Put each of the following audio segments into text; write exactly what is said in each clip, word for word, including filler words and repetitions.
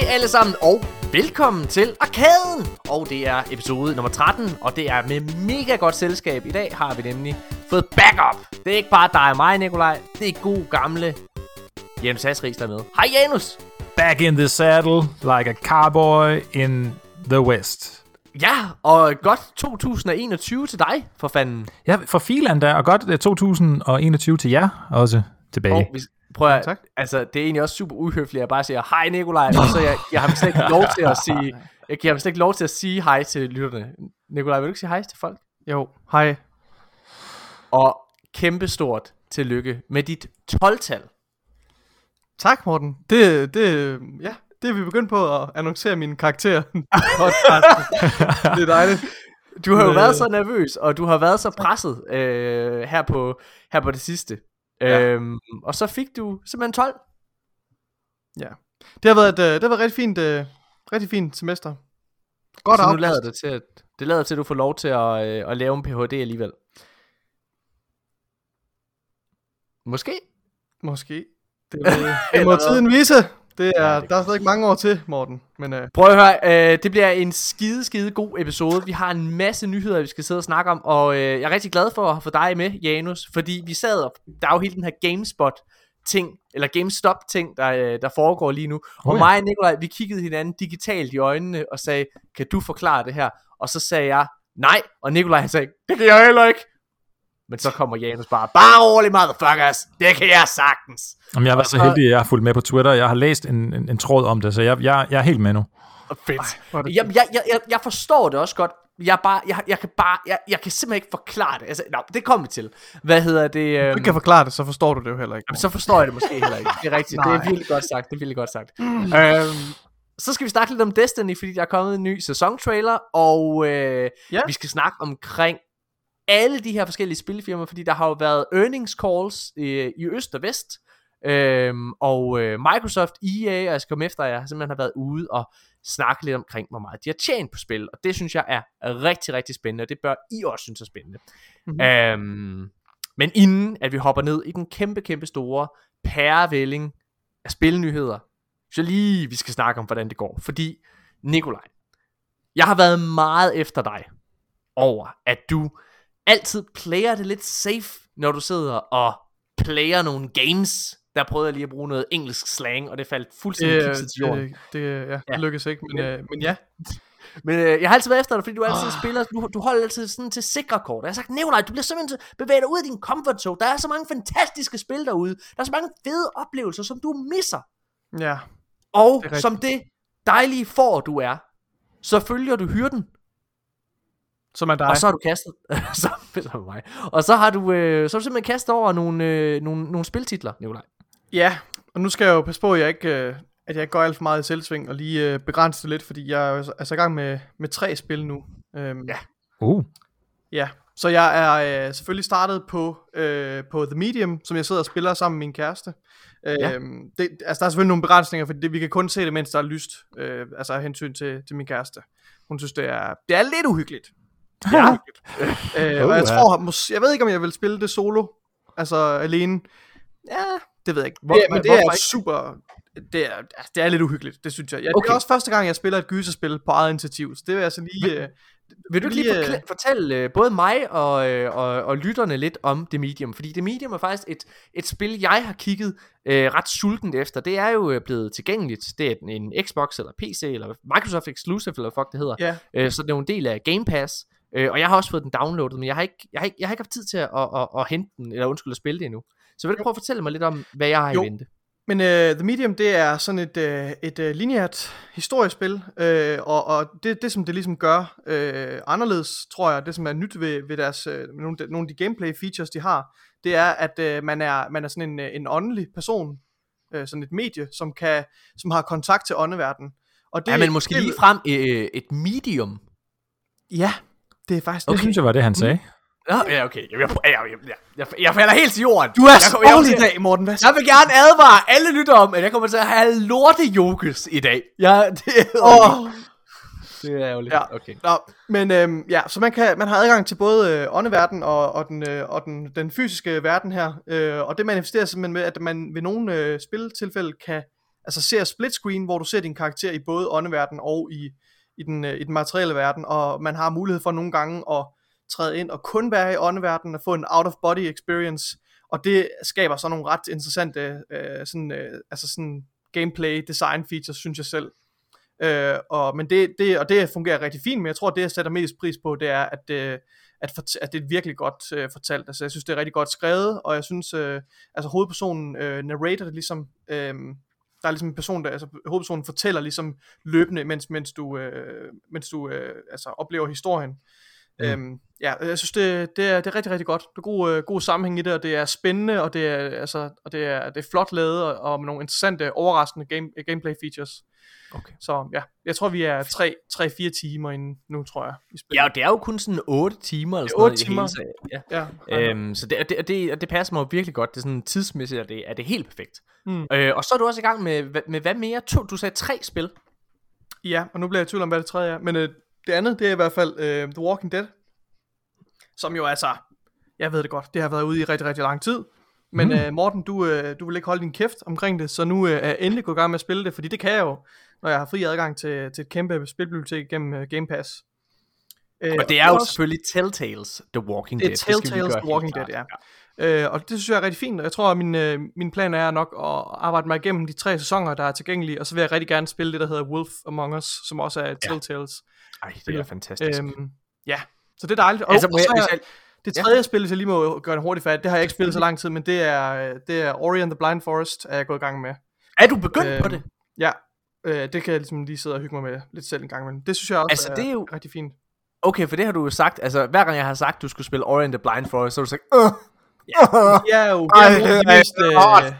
Hej alle sammen og velkommen til Arkaden. Og det er episode nummer tretten, og det er med mega godt selskab. I dag har vi nemlig fået backup. Det er ikke bare dig og mig, Nikolaj. Det er god gamle Janus Hasrigs, der er med. Hej Janus. Back in the saddle, like a cowboy in the west. Ja, og godt to tusind enogtyve til dig, for fanden. Ja, for filan der, og godt to tusind enogtyve til jer også tilbage. Og vi prøv at, tak. Altså, det er egentlig også super uhøfligt, at jeg bare siger, hej Nikolaj, og så jeg, jeg har slet ikke lov til at sige, jeg giver ham slet ikke lov til at sige hej til lytterne. Nikolaj, vil du ikke sige hej til folk? Jo, hej. Og kæmpestort tillykke med dit tolv-tal. Tak, Morten. Det, det, ja, det er vi begyndt på at annoncere mine karakterer. Det er dejligt. Du har jo været så nervøs, og du har været så presset øh, her, på, her på det sidste. Ja. Øhm, og så fik du simpelthen tolv. Ja. Det har været et, det har været et rigtig fint, øh, rigtig fint semester. Godt afkast. Så nu det til at det lader til at du får lov til at, øh, at lave en P H D alligevel. Måske. Måske. Det, det, det må tiden vise. Det er, ja, det der er stadig mange år til, Morten. Men, øh... prøv at høre, øh, det bliver en skide, skide god episode. Vi har en masse nyheder, vi skal sidde og snakke om, og øh, jeg er rigtig glad for at få dig med, Janus, fordi vi sad og der er jo hele den her GameSpot-ting, eller GameStop-ting, der, øh, der foregår lige nu. Oh, ja. Og mig og Nikolaj, vi kiggede hinanden digitalt i øjnene og sagde, kan du forklare det her? Og så sagde jeg, nej, og Nikolaj han sagde, det kan jeg heller ikke. Men så kommer Janus bare, bare rolig motherfuckers, det kan jeg sagtens. Jamen, jeg har været så heldig, at jeg har fulgt med på Twitter, jeg har læst en, en, en tråd om det, så jeg, jeg, jeg er helt med nu. Fedt. Ej, det... Jamen, jeg, jeg, jeg forstår det også godt, jeg, bare, jeg, jeg kan bare, jeg, jeg kan simpelthen ikke forklare det, altså, no, det kommer vi til. Hvad hedder det? Øhm... Du kan forklare det, så forstår du det jo heller ikke. Jamen, så forstår jeg det måske heller ikke, det er rigtigt, det er virkelig godt sagt, det er virkelig godt sagt. Mm. Øhm... Så skal vi snakke lidt om Destiny, fordi der er kommet en ny sæsontrailer, og øh, yeah. vi skal snakke omkring alle de her forskellige spilfirmaer, fordi der har jo været earnings calls øh, i øst og vest, øhm, og øh, Microsoft, E A, og jeg skal komme efter, jeg simpelthen har været ude og snakke lidt omkring, hvor meget de har tjent på spil, og det synes jeg er rigtig, rigtig spændende, og det bør I også synes er spændende. Mm-hmm. Øhm, men inden at vi hopper ned i den kæmpe, kæmpe store pærevælling af spilnyheder, så lige vi skal snakke om, hvordan det går, fordi Nikolaj, jeg har været meget efter dig over, at du altid player det lidt safe, når du sidder og player nogle games. Der prøvede jeg lige at bruge noget engelsk slang, og det faldt fuldstændig øh, kikset til jorden. Det, det, ja, ja. det lykkedes ikke, men, øh, men ja. Men øh, jeg har altid været efter dig, fordi du altid oh. spiller, du, du holder altid sådan til sikre kort. Jeg har sagt, nej, du bliver simpelthen bevæget dig ud af din comfort zone. Der er så mange fantastiske spil derude. Der er så mange fede oplevelser, som du misser. Ja. Og det som det dejlige får du er, så følger du hyrden. Som er dig. Og så har du kastet så, som mig. Og så har du, øh, så har du simpelthen kastet over nogle, øh, nogle, nogle spiltitler, Nikolaj. Ja, og nu skal jeg jo passe på, at jeg ikke, øh, at jeg ikke går alt for meget i selvsving. Og lige øh, begrænse det lidt, fordi jeg er altså i gang med, med tre spil nu. øhm, Ja uh. Ja, så jeg er øh, selvfølgelig startet på, øh, på The Medium, som jeg sidder og spiller sammen med min kæreste. øh, ja. det, Altså der er selvfølgelig nogle begrænsninger, for det, vi kan kun se det, mens der er lyst. øh, Altså af hensyn til, til min kæreste. Hun synes det er, det er lidt uhyggeligt. Ja. øh, og jeg tror, jeg ved ikke om jeg vil spille det solo, altså alene. Ja, det ved jeg ikke. Hvor, det, men det er ikke? super. Det er, altså, det er lidt uhyggeligt, det synes jeg. Ja, okay. Det er også første gang jeg spiller et gyserspil på eget initiativ, så det vil jeg så lige. Vil, øh, vil du ikke lige, lige forkl- fortælle øh, både mig og, øh, og og lytterne lidt om The Medium, fordi The Medium er faktisk et et spil jeg har kigget øh, ret sultent efter. Det er jo øh, blevet tilgængeligt. Det er en, en Xbox eller P C eller Microsoft Exclusive eller fuck det hedder. Ja. Øh, så det er jo en del af Game Pass. Øh, og jeg har også fået den downloadet, men jeg har ikke, jeg har ikke, jeg har ikke haft tid til at, at, at, at hente den, eller undskyld at spille det endnu. Så vil du prøve at fortælle mig lidt om, hvad jeg har jo. i vente? Men uh, The Medium, det er sådan et, uh, et uh, lineært historiespil, uh, og, og det, det som det ligesom gør uh, anderledes, tror jeg, det som er nyt ved, ved deres, uh, nogle, de, nogle af de gameplay features, de har, det er, at uh, man, er, man er sådan en, en åndelig person, uh, sådan et medie, som, kan, som har kontakt til åndeverdenen. Og det, ja, men måske det, lige frem øh, et medium. Ja, det er faktisk okay. Det synes jeg var det han sagde. Ja, okay. Jeg, jeg, jeg, jeg, jeg, jeg falder helt til jorden. Du er skål i dag, Morten. Jeg vil gerne advare alle lytter om, at jeg kommer til at have lorte-jokes i dag. Ja, det er oh. Det er jo lidt ja. okay. Nå, men øhm, ja, så man kan man har adgang til både øh, åndeverdenen og, og den øh, og den den fysiske verden her, øh, og det manifesterer simpelthen med, at man ved nogle øh, spiltilfælde kan altså ser split screen, hvor du ser din karakter i både åndeverdenen og i, i, den, i den materielle verden, og man har mulighed for nogle gange at træde ind og kun være i åndeverdenen og få en out of body experience, og det skaber så nogle ret interessante øh, sådan, øh, altså sådan gameplay design features, synes jeg selv. Øh, og, men det, det, og det fungerer rigtig fint, men jeg tror det jeg sætter mest pris på, det er at, øh, at, fort- at det er virkelig godt øh, fortalt. Altså jeg synes det er rigtig godt skrevet, og jeg synes øh, altså hovedpersonen øh, narrator det ligesom øh, der er ligesom en person der, altså hovedpersonen fortæller ligesom løbende mens, mens du, øh, mens du øh, altså oplever historien. Ja. Øhm, ja, jeg synes det, det, er, det er rigtig rigtig godt. Der er god, øh, god sammenhæng i det, og det er spændende, og det er, altså, og det er, det er flot lavet, og, og med nogle interessante overraskende game, gameplay features. Okay. Så ja, jeg tror vi er tre til fire timer inden nu, tror jeg. Ja, det er jo kun sådan otte timer eller sådan noget i hele taget. Ja. Ja, øhm, så det, det, det, det passer mig virkelig godt. Det er sådan tidsmæssigt, at det er det helt perfekt. Mm. Øh, og så er du også i gang med, med hvad mere? To, du sagde tre spil. Ja, og nu bliver jeg i tvivl om, hvad det tredje er. Men øh, det andet, det er i hvert fald øh, The Walking Dead. Som jo altså, jeg ved det godt, det har været ude i rigtig, rigtig lang tid. Men mm. øh, Morten, du, øh, du vil ikke holde din kæft omkring det, så nu øh, er jeg endelig gået i gang med at spille det, fordi det kan jeg jo, når jeg har fri adgang til, til et kæmpe spilbibliotek gennem uh, Game Pass. Øh, og det er og jo også, selvfølgelig Telltales The Walking Dead. Det er Telltales The Walking Dead, ja. ja. Øh, og det synes jeg er rigtig fint, og jeg tror, at min, øh, min plan er nok at arbejde mig igennem de tre sæsoner, der er tilgængelige, og så vil jeg rigtig gerne spille det, der hedder Wolf Among Us, som også er Telltales. Ja. Ej, det er øh, fantastisk. Øh, ja, så det er dejligt. Og, altså, og så er, jeg, det tredje ja. spil, hvis jeg lige må gøre det hurtigt færdigt, det har jeg ikke spillet så lang tid, men det er, det er Ori and the Blind Forest, er jeg gået i gang med. Er du begyndt øh, på det? Ja. Det kan jeg ligesom lige sidde og hygge mig med lidt selv en gang imellem. Det synes jeg også altså, det er, er jo... rigtig fint. Okay, for det har du jo sagt. Altså hver gang jeg har sagt, du skulle spille Ori and the Blind Forest, så har du sagt øh, yeah. ja, jo, det, er ej, de mest, øh,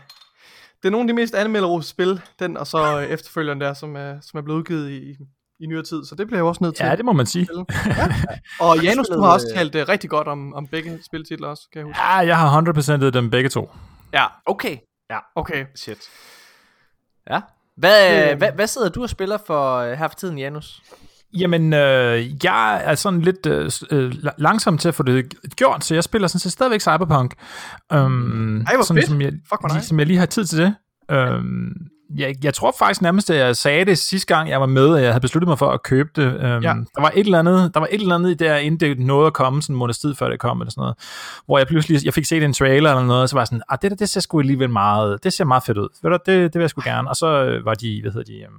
det er nogle af de mest anmelderose spil. Den og så øh, efterfølgeren der som er, som er blevet udgivet i, i nyere tid. Så det bliver jeg også nødt til. Ja, det må man sige. ja. Og Janus, du har også talt øh, rigtig godt om, om begge spiltitler også, kan jeg huske. Ja, jeg har hundrede procent dem begge to. Ja, okay. Ja, okay. Shit. Ja. Hvad, øh, hvad, hvad sidder du og spiller for øh, her for tiden, Janus? Jamen, øh, jeg er sådan lidt øh, langsom til at få det gjort, så jeg spiller sådan set stadigvæk Cyberpunk. Øhm, Ej, hvor sådan, som jeg, lige, som jeg lige har tid til det. Øhm, jeg, jeg tror faktisk nærmest, at jeg sagde det sidste gang, jeg var med, og jeg havde besluttet mig for at købe det. Øhm, ja. Der var et eller andet, der var et eller andet i der, inden det nåede at komme, sådan en måneds tid før det kom, eller sådan noget, hvor jeg pludselig, jeg fik set en trailer eller noget, og så var jeg sådan, ah, det der, det ser sgu alligevel meget, det ser meget fedt ud. Ved du, det, det vil jeg sgu gerne. Og så var de, hvad hedder de, øhm,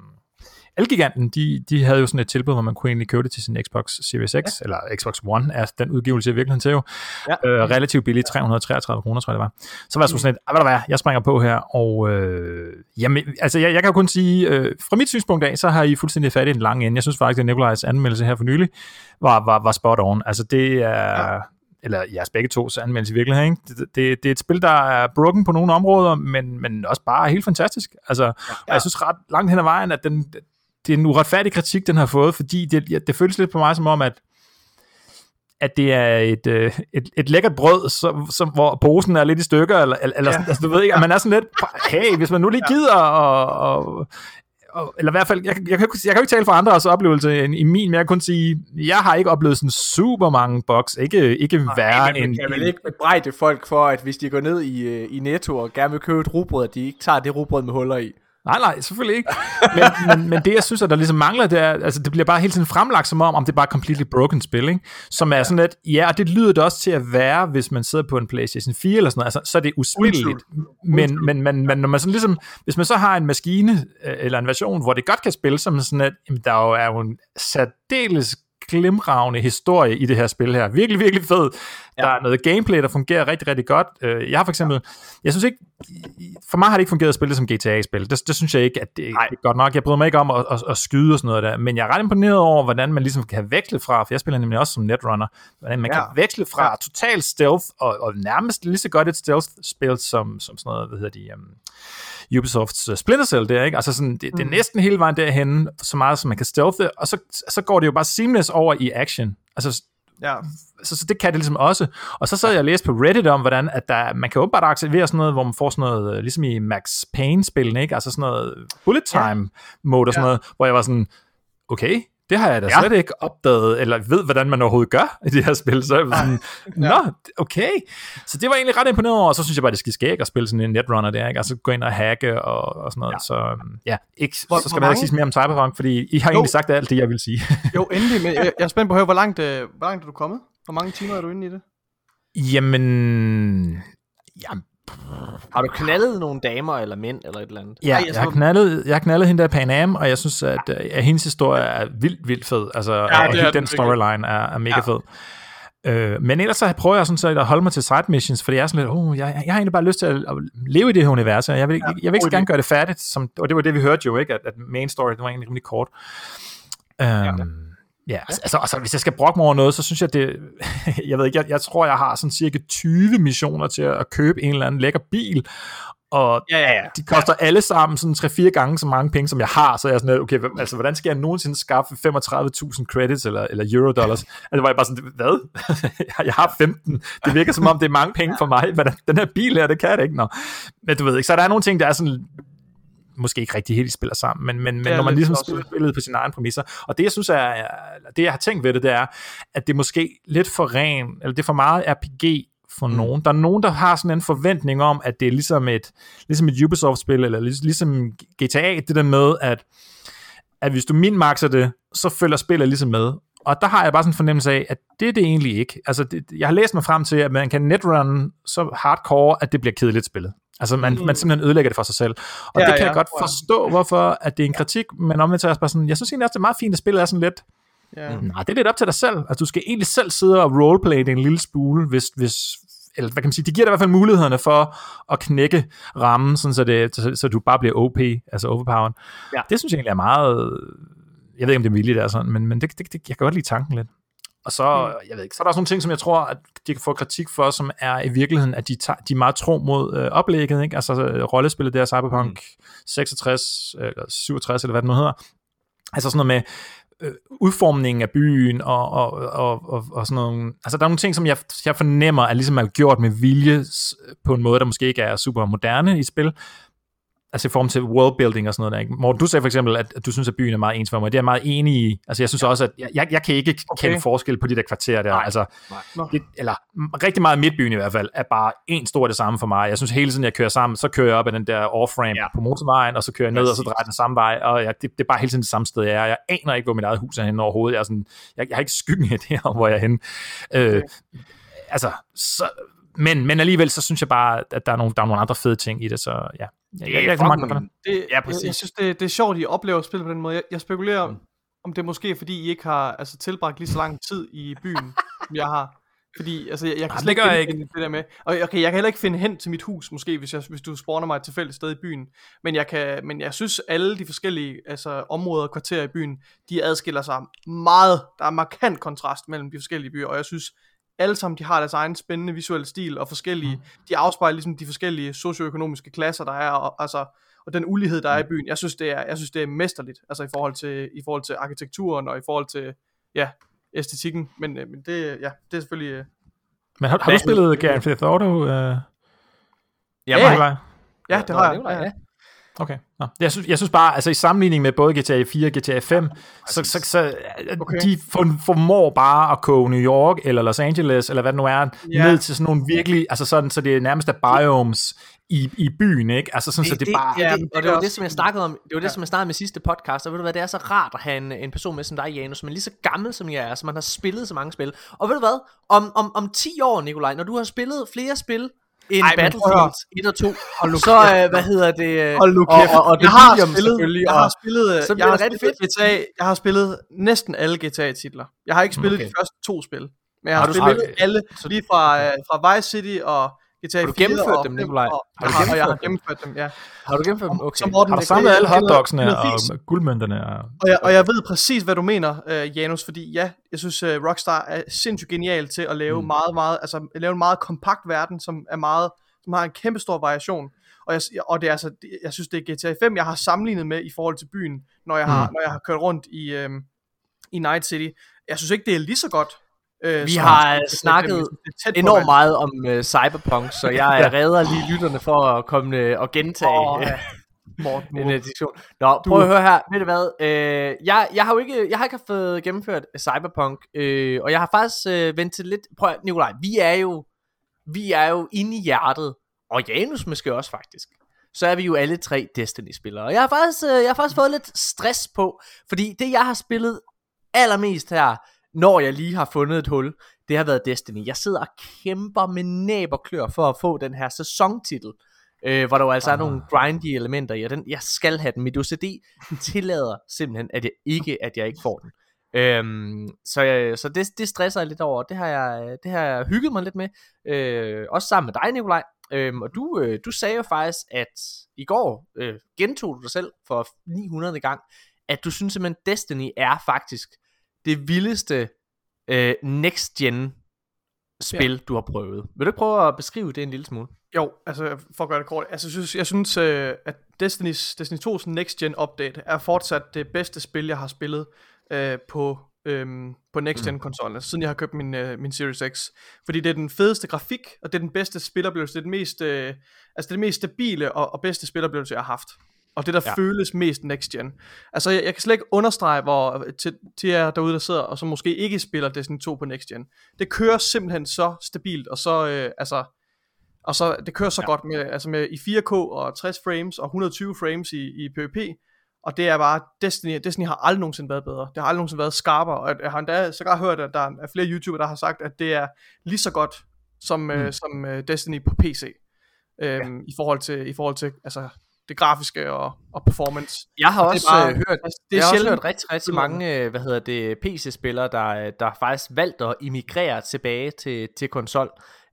Elgiganten, de, de havde jo sådan et tilbud, hvor man kunne egentlig købe det til sin Xbox Series X, ja. Eller Xbox One, er den udgivelse i virkeligheden til jo, ja. øh, relativt billigt, tre hundrede og treogtredive kroner, tror jeg det var. Så var jeg sådan lidt, ah, hvad der var, jeg springer på her, og øh, jamen, altså jeg, jeg kan jo kun sige, øh, fra mit synspunkt af, så har I fuldstændig fat i den lange ende. Jeg synes faktisk, at Nikolajs anmeldelse her for nylig, var, var, var spot on. Altså det er... Ja. Eller jeres begge tos anmeldelse i virkeligheden, ikke? Det, det, det er et spil, der er broken på nogle områder, men, men også bare helt fantastisk. Altså, ja, ja. Jeg synes ret langt hen ad vejen, at den, det er en uretfærdig kritik, den har fået, fordi det, det føles lidt på mig som om, at, at det er et, et, et lækkert brød, som, som, hvor posen er lidt i stykker, eller, eller ja. Altså, du ved ikke, at man er sådan lidt, hey, hvis man nu lige gider og... og eller i hvert fald, jeg, jeg, jeg, jeg kan jo ikke tale for andres oplevelse end i min, men jeg kan kun sige, jeg har ikke oplevet sådan super mange bugs, ikke, ikke nej, værre men, end... Jeg vil ikke bebrejde folk for, at hvis de går ned i, i Netto og gerne vil købe et rugbrød, at de ikke tager det rugbrød med huller i. Nej, nej, selvfølgelig ikke. Men, men, men det, jeg synes, at der ligesom mangler, det er, altså det bliver bare hele tiden fremlagt som om, om det er bare completely broken spil, ikke? Som er sådan lidt, ja, og det lyder det også til at være, hvis man sidder på en PlayStation fire eller sådan noget, altså, så er det uspilleligt. Men, men, men, men når man sådan ligesom, hvis man så har en maskine, eller en version, hvor det godt kan spille, som sådan at, jamen, der jo er jo en særdeles glimragende historie i det her spil her. Virkelig, virkelig fed. Ja. Der er noget gameplay, der fungerer rigtig, rigtig godt. Jeg har for eksempel, jeg synes ikke, for mig har det ikke fungeret at spille det som G T A-spil. Det, det synes jeg ikke, at det, det er godt nok. Jeg bryder mig ikke om at, at, at skyde og sådan noget der, men jeg er ret imponeret over, hvordan man ligesom kan veksle fra, for jeg spiller nemlig også som Netrunner, hvordan man ja. kan veksle fra total stealth, og, og nærmest lige så godt et stealth-spil som, som sådan noget, hvad hedder de, um, Ubisofts Splinter Cell der, ikke? Altså sådan, det, mm. det er næsten hele vejen derhenne, så meget som man kan stealthe, og så, så går det jo bare seamless over i action. Altså, ja. Så, så det kan det ligesom også. Og så sad jeg og læste på Reddit om, hvordan at der, man kan åbenbart aktivere sådan noget, hvor man får sådan noget, ligesom i Max Payne-spillene, ikke? Altså sådan noget bullet time mode og sådan ja. noget, hvor jeg var sådan, okay, Det har jeg da ja. slet ikke opdaget, eller ved, hvordan man overhovedet gør i det her spil. Så jeg var sådan, ja. nå, okay. Så det var egentlig ret imponerende over, og så synes jeg bare, det skal skæg at spille sådan en Netrunner der, ikke? Altså gå ind og hacke og, og sådan noget. Ja. Så, ja, ikke, hvor, så skal man ikke sige mere om Cyberpunk, fordi I har jo. egentlig sagt alt det, jeg vil sige. Jo, endelig. Men jeg er spændt på at høre, hvor langt, øh, hvor langt er du kommet? Hvor mange timer er du inde i det? Jamen... Jamen... Har du knaldet nogle damer eller mænd eller et eller andet? Ja, Ej, jeg, jeg, har knaldet, jeg har knaldet hende der Pan Am, og jeg synes, at, at hendes historie er vildt, vildt fed. Altså, ja, og hele den storyline er, er mega ja. fed. Øh, men ellers så prøver jeg sådan set at holde mig til side missions, fordi jeg er sådan lidt, oh, jeg, jeg har egentlig bare lyst til at, at leve i det her univers, og jeg vil ikke, ja, jeg vil ikke så gerne gøre det færdigt, som, og det var det, vi hørte jo, ikke? At, at main story, det var egentlig rimelig kort. Øhm, ja, Ja, yeah, altså, altså, altså hvis jeg skal brokke mig over noget, så synes jeg, det, jeg ved ikke, jeg, jeg tror, jeg har sådan cirka tyve missioner til at købe en eller anden lækker bil, og ja, ja, ja. de koster ja. alle sammen sådan tre-fire gange så mange penge, som jeg har, så jeg er sådan, okay, altså hvordan skal jeg nogensinde skaffe femogtredive tusind credits eller, eller euro-dollars? Altså var jeg bare sådan, hvad? Jeg har femten, det virker som om, det er mange penge for mig, men den her bil her, det kan jeg da ikke, nå. Men du ved ikke, så der er nogle ting, der er sådan... måske ikke rigtig helt spiller sammen, men, men, men når man ligesom spiller spillet på sine egne præmisser. Og det, jeg synes er, det jeg har tænkt ved det, det er, at det måske lidt for ren, eller det er for meget R P G for mm. nogen. Der er nogen, der har sådan en forventning om, at det er ligesom et, ligesom et Ubisoft-spil, eller ligesom G T A, det der med, at, at hvis du minmaxer det, så følger spillet ligesom med. Og der har jeg bare sådan en fornemmelse af, at det er det egentlig ikke. Altså, det, jeg har læst mig frem til, at man kan netrunne så hardcore, at det bliver kedeligt spillet. Altså, man, mm. man simpelthen ødelægger det for sig selv. Og ja, det kan ja, jeg godt forstå, hvorfor at det er en kritik, men omvendt er jeg bare sådan, jeg synes egentlig også, det er meget fint, at spillet er sådan lidt, ja. nej, det er lidt op til dig selv. Altså, du skal egentlig selv sidde og roleplay det en lille smule, hvis, hvis, eller hvad kan man sige, det giver dig i hvert fald mulighederne for at knække rammen, sådan så, det, så, så du bare bliver O P, altså overpowered. Ja. Det synes jeg egentlig er meget, jeg ved ikke, om det er vildt eller sådan, men, men det, det, det, jeg kan godt lide tanken lidt. Og så, jeg ved ikke, så er der også nogle ting, som jeg tror, at de kan få kritik for, som er i virkeligheden, at de, tager, de er meget tro mod øh, oplægget, ikke? Altså rollespillet der, Cyberpunk mm. seksogtres, eller syvogtres, eller hvad det nu hedder. Altså sådan noget med øh, udformningen af byen, og, og, og, og, og sådan noget. Altså der er nogle ting, som jeg, jeg fornemmer, at ligesom er gjort med vilje, på en måde, der måske ikke er super moderne i spil. Altså i form til worldbuilding og sådan noget der, ikke? Morten, du sagde for eksempel, at du synes, at byen er meget ensformig. Det er jeg meget enig i. Altså jeg synes også, at jeg, jeg kan ikke okay. kende forskel på de der kvarterer der. Nej. Altså, Nej. Det, eller rigtig meget midtbyen i hvert fald, er bare en stor det samme for mig. Jeg synes hele tiden, jeg kører sammen, så kører jeg op ad den der off-ramp ja. på motorvejen, og så kører jeg ned, præcis. Og så drejer den samme vej, og jeg, det, det er bare hele tiden det samme sted, jeg er. Jeg aner ikke, hvor mit eget hus er henne overhovedet. Jeg, er sådan, jeg, jeg har ikke skyggen af det her, hvor jeg er henne. Øh, okay. Altså, så... Men, men alligevel, så synes jeg bare, at der er nogle, der er nogle andre fede ting i det, så ja. Jeg, jeg, jeg, mange, det, ja præcis. Jeg, jeg synes, det, det er sjovt, at I oplever spil på den måde. Jeg, jeg spekulerer, mm. om det er måske, fordi I ikke har altså, tilbragt lige så lang tid i byen, som jeg har. Fordi altså, jeg, jeg kan slet ikke finde ikke. det der med. Og okay, jeg kan heller ikke finde hen til mit hus, måske, hvis, jeg, hvis du spawner mig et tilfældigt sted i byen. Men jeg, kan, men jeg synes, alle de forskellige altså, områder og kvarterer i byen, de adskiller sig meget. Der er markant kontrast mellem de forskellige byer, og jeg synes... Alle sammen, de har deres egen spændende visuelle stil og forskellige, mm. de afspejler ligesom de forskellige socioøkonomiske klasser, der er, og, altså, og den ulighed, der er i byen. Jeg synes, det er, jeg synes, det er mesterligt, altså i forhold til, i forhold til arkitekturen og i forhold til, ja, æstetikken, men, men det, ja, det er selvfølgelig... Men har, har du spillet Grand Theft Auto? Uh... Ja, ja, ja, det har jeg, ja, ja. Okay. Nå. Jeg, synes, jeg synes bare, altså i sammenligning med både G T A fire og G T A fem, så, så, så okay. de formår bare at koge New York eller Los Angeles, eller hvad det nu er, yeah. ned til sådan nogle virkelig, altså sådan, så det er nærmest af biomes i, i byen, ikke? Altså sådan, det, så det, det bare... Ja, det, det, og det var også, det, som jeg snakkede om, det var det, som jeg snakkede med sidste podcast, og ved du hvad, det er så rart at have en, en person med som dig, Janus, som er lige så gammel som jeg er, som man har spillet så mange spil. Og ved du hvad, om, om, om ti år, Nikolaj, når du har spillet flere spil, en Battlefield et og to, så øh, hvad hedder det, og, og, og, og det har Medium selvfølgelig, jeg har spillet, så bliver det rigtig fedt. G T A, jeg har spillet næsten alle G T A-titler, jeg har ikke spillet okay. de første to spil, men jeg har, har spillet du, alle, så... lige fra, fra Vice City og G T A fire. Har du gennemført og, dem, Nikolaj? Og, har du gennemført, og jeg har gennemført dem, ja. Har du gennemført dem? Okay. Morten, har du samlet alle hotdogsene og guldmønterne? Og, og, jeg, og jeg ved præcis, hvad du mener, uh, Janus, fordi ja, jeg synes, uh, Rockstar er sindssygt genial til at lave, mm. meget, meget, altså, lave en meget kompakt verden, som, er meget, som har en kæmpe stor variation. Og, jeg, og det er, altså, jeg synes, det er G T A fem, jeg har sammenlignet med i forhold til byen, når jeg har, mm. når jeg har kørt rundt i, øhm, i Night City. Jeg synes ikke, det er lige så godt. Øh, vi har snakket enormt meget om uh, Cyberpunk, så jeg redder lige lytterne for at komme uh, og gentage. Oh, ja. Morten, en edition. Nå, prøv du... at høre her. Ved du hvad? Øh, jeg, jeg har jo ikke, jeg har ikke fået gennemført Cyberpunk, øh, og jeg har faktisk øh, ventet lidt. Prøv at, Nikolaj, vi er jo, vi er jo inde i hjertet, og Janus måske også faktisk. Så er vi jo alle tre Destiny-spillere. Og jeg har faktisk, øh, jeg har faktisk fået lidt stress på, fordi det jeg har spillet allermest her, når jeg lige har fundet et hul, det har været Destiny. Jeg sidder og kæmper med næb og klør for at få den her sæsontitel, øh, hvor der jo altså ah. er nogle grindy elementer i, og den, jeg skal have den. Mit O C D tillader simpelthen, at jeg ikke, at jeg ikke får den. Øhm, så jeg, så det, det stresser jeg lidt over, det har jeg, det har jeg hygget mig lidt med, øh, også sammen med dig, Nikolaj. Øhm, og du, øh, du sagde jo faktisk, at i går øh, gentog du dig selv for ni hundrede gang, at du synes simpelthen, Destiny er faktisk det vildeste øh, next-gen spil, ja. Du har prøvet. Vil du ikke prøve at beskrive det en lille smule? Jo, altså for at gøre det kort, altså, jeg synes, jeg synes øh, at Destiny's, Destiny to's next-gen update er fortsat det bedste spil, jeg har spillet øh, på, øh, på next-gen-konsollen, mm. siden jeg har købt min, øh, min Series X. Fordi det er den fedeste grafik, og det er den bedste spiloplevelse, det er den mest, øh, altså, det mest stabile og, og bedste spiloplevelse, jeg har haft. Og det, der ja. føles mest next-gen. Altså, jeg, jeg kan slet ikke understrege, hvor til, til jer derude, der sidder, og som måske ikke spiller Destiny to på next-gen. Det kører simpelthen så stabilt, og så, øh, altså, og så det kører så ja. godt med, altså med i fire K og tres frames og et hundrede og tyve frames i, i PvP. Og det er bare, Destiny, Destiny har aldrig nogensinde været bedre. Det har aldrig nogensinde været skarpere. Og jeg har endda sågar hørt, at der er flere YouTubere, der har sagt, at det er lige så godt som, mm. øh, som Destiny på P C. Øh, ja. I forhold til, i forhold til, altså... det grafiske og, og performance. Jeg har og også det bare, hørt, altså, det er jeg har også hørt rigtig, rigtig mange, hvad hedder det, P C-spillere, der der faktisk valgt at emigrere tilbage til til konsol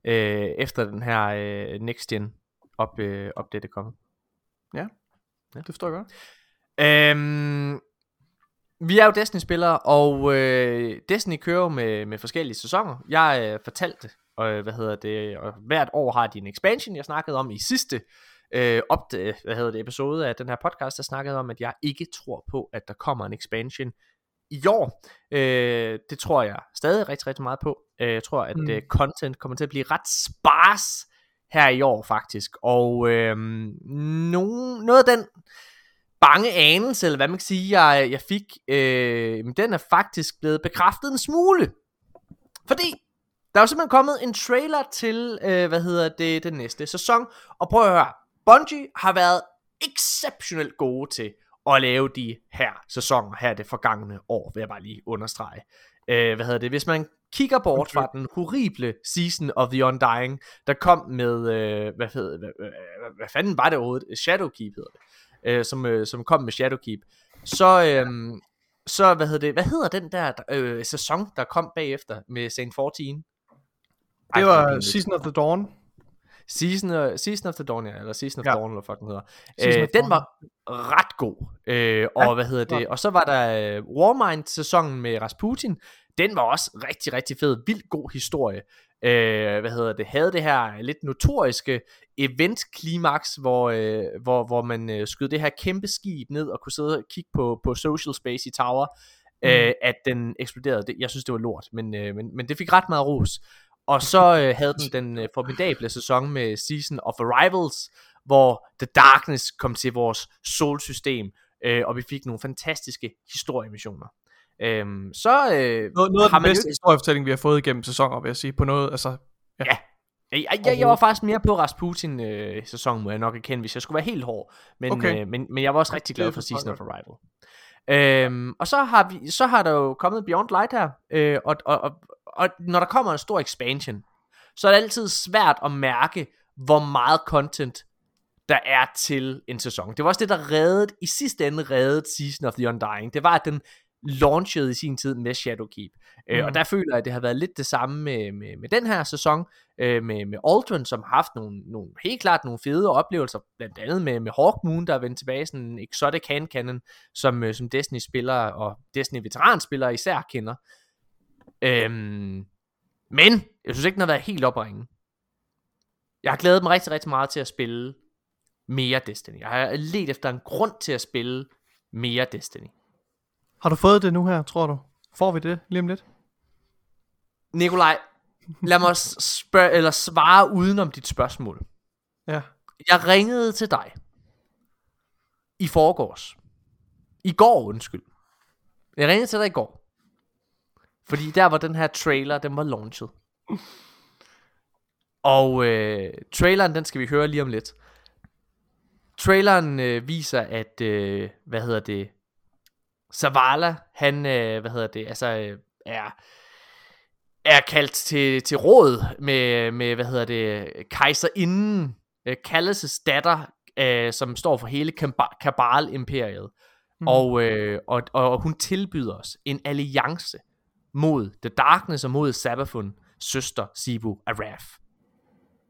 øh, efter den her øh, next gen op øh, update er kommet. Ja. Ja, det forstår jeg godt. Øhm, vi er jo Destiny-spillere, og øh, Destiny kører med med forskellige sæsoner. Jeg øh, fortalte, og hvad hedder det, og hvert år har de en expansion. Jeg snakkede om i sidste Øh, op det, hvad hedder det, episode af den her podcast, der snakkede om, at jeg ikke tror på, at der kommer en expansion i år. Øh, det tror jeg stadig rigtig, rigtig meget på. Øh, jeg tror, at mm. uh, content kommer til at blive ret sparse her i år, faktisk. Og øh, nogen, noget af den bange anelse, eller hvad man kan sige, jeg, jeg fik, øh, den er faktisk blevet bekræftet en smule. Fordi der er jo simpelthen kommet en trailer til, øh, hvad hedder det, den næste sæson. Og prøv at høre, Bungie har været exceptionelt gode til at lave de her sæsoner her det forgangne år, vil jeg bare lige understrege. Øh, hvad hedder det, hvis man kigger bort fra den horrible Season of the Undying, der kom med, øh, hvad, hedder, hvad, hvad, hvad fanden var det overhovedet, Shadowkeep hedder det, øh, som, øh, som kom med Shadowkeep, så... Øh, så hvad hedder det, hvad hedder den der øh, sæson, der kom bagefter med Saint fjorten? Ej, det var Season of the Dawn. Season of, Season of the Dawn, ja, eller Season of ja. Dawn, eller hvad den hedder. Øh, den var ret god, øh, og ja, hvad hedder det, ja. og så var der øh, Warmind-sæsonen med Rasputin, den var også rigtig, rigtig fed, vildt god historie. Øh, hvad hedder det, havde det her lidt notoriske event-klimaks, hvor, øh, hvor, hvor man øh, skød det her kæmpe skib ned, og kunne sidde og kigge på, på Social Space i Tower, øh, mm. at den eksploderede. Det, jeg synes, det var lort, men, øh, men, men det fik ret meget ros. Og så øh, havde den den øh, formidable sæson med Season of Arrivals, hvor The Darkness kom til vores solsystem, øh, og vi fik nogle fantastiske historiemissioner. Øhm, så øh, noget, noget af den bedste historiefortælling vi har fået igennem sæsoner, vil jeg sige, på noget, altså ja, ja. Jeg, jeg, jeg var faktisk mere på Rasputin øh, sæson, må jeg nok erkende, hvis jeg skulle være helt hård, men, okay. øh, men, men jeg var også rigtig glad for Season of Arrival. øhm, Og så har, vi, så har der jo kommet Beyond Light her, øh, og, og, og, og når der kommer en stor expansion, så er det altid svært at mærke, hvor meget content der er til en sæson. Det var også det, der reddede, i sidste ende reddede Season of the Undying. Det var, at den launchet i sin tid med Shadowkeep. Mm. Øh, og der føler jeg, at det har været lidt det samme med, med, med den her sæson, øh, med, med Aldrin, som har haft nogle, nogle helt klart nogle fede oplevelser, blandt andet med, med Hawkmoon, der er vendt tilbage, sådan en exotic handcannon, som, øh, som Destiny-spillere og Destiny-veteranspillere især kender. Øhm, men jeg synes ikke, den har været helt op at ringe. Jeg har glædet mig rigtig, rigtig meget til at spille mere Destiny. Jeg har ledt efter en grund til at spille mere Destiny. Har du fået det nu her, tror du? Får vi det lige om lidt? Nikolaj, lad mig spørge, eller svare udenom dit spørgsmål. Ja. Jeg ringede til dig i forgårs. I går, undskyld. Jeg ringede til dig i går. Fordi der var den her trailer, den var launchet. Og øh, traileren, den skal vi høre lige om lidt. Traileren øh, viser, at, øh, hvad hedder det, Zavala, han, øh, hvad hedder det, altså øh, er... er kaldt til, til råd med, med, hvad hedder det, kejserinden, Kalles' datter, øh, som står for hele Kabal-imperiet. Mm. Og, øh, og, og hun tilbyder os en alliance mod The Darkness og mod Sabafun, søster Sibu Araf.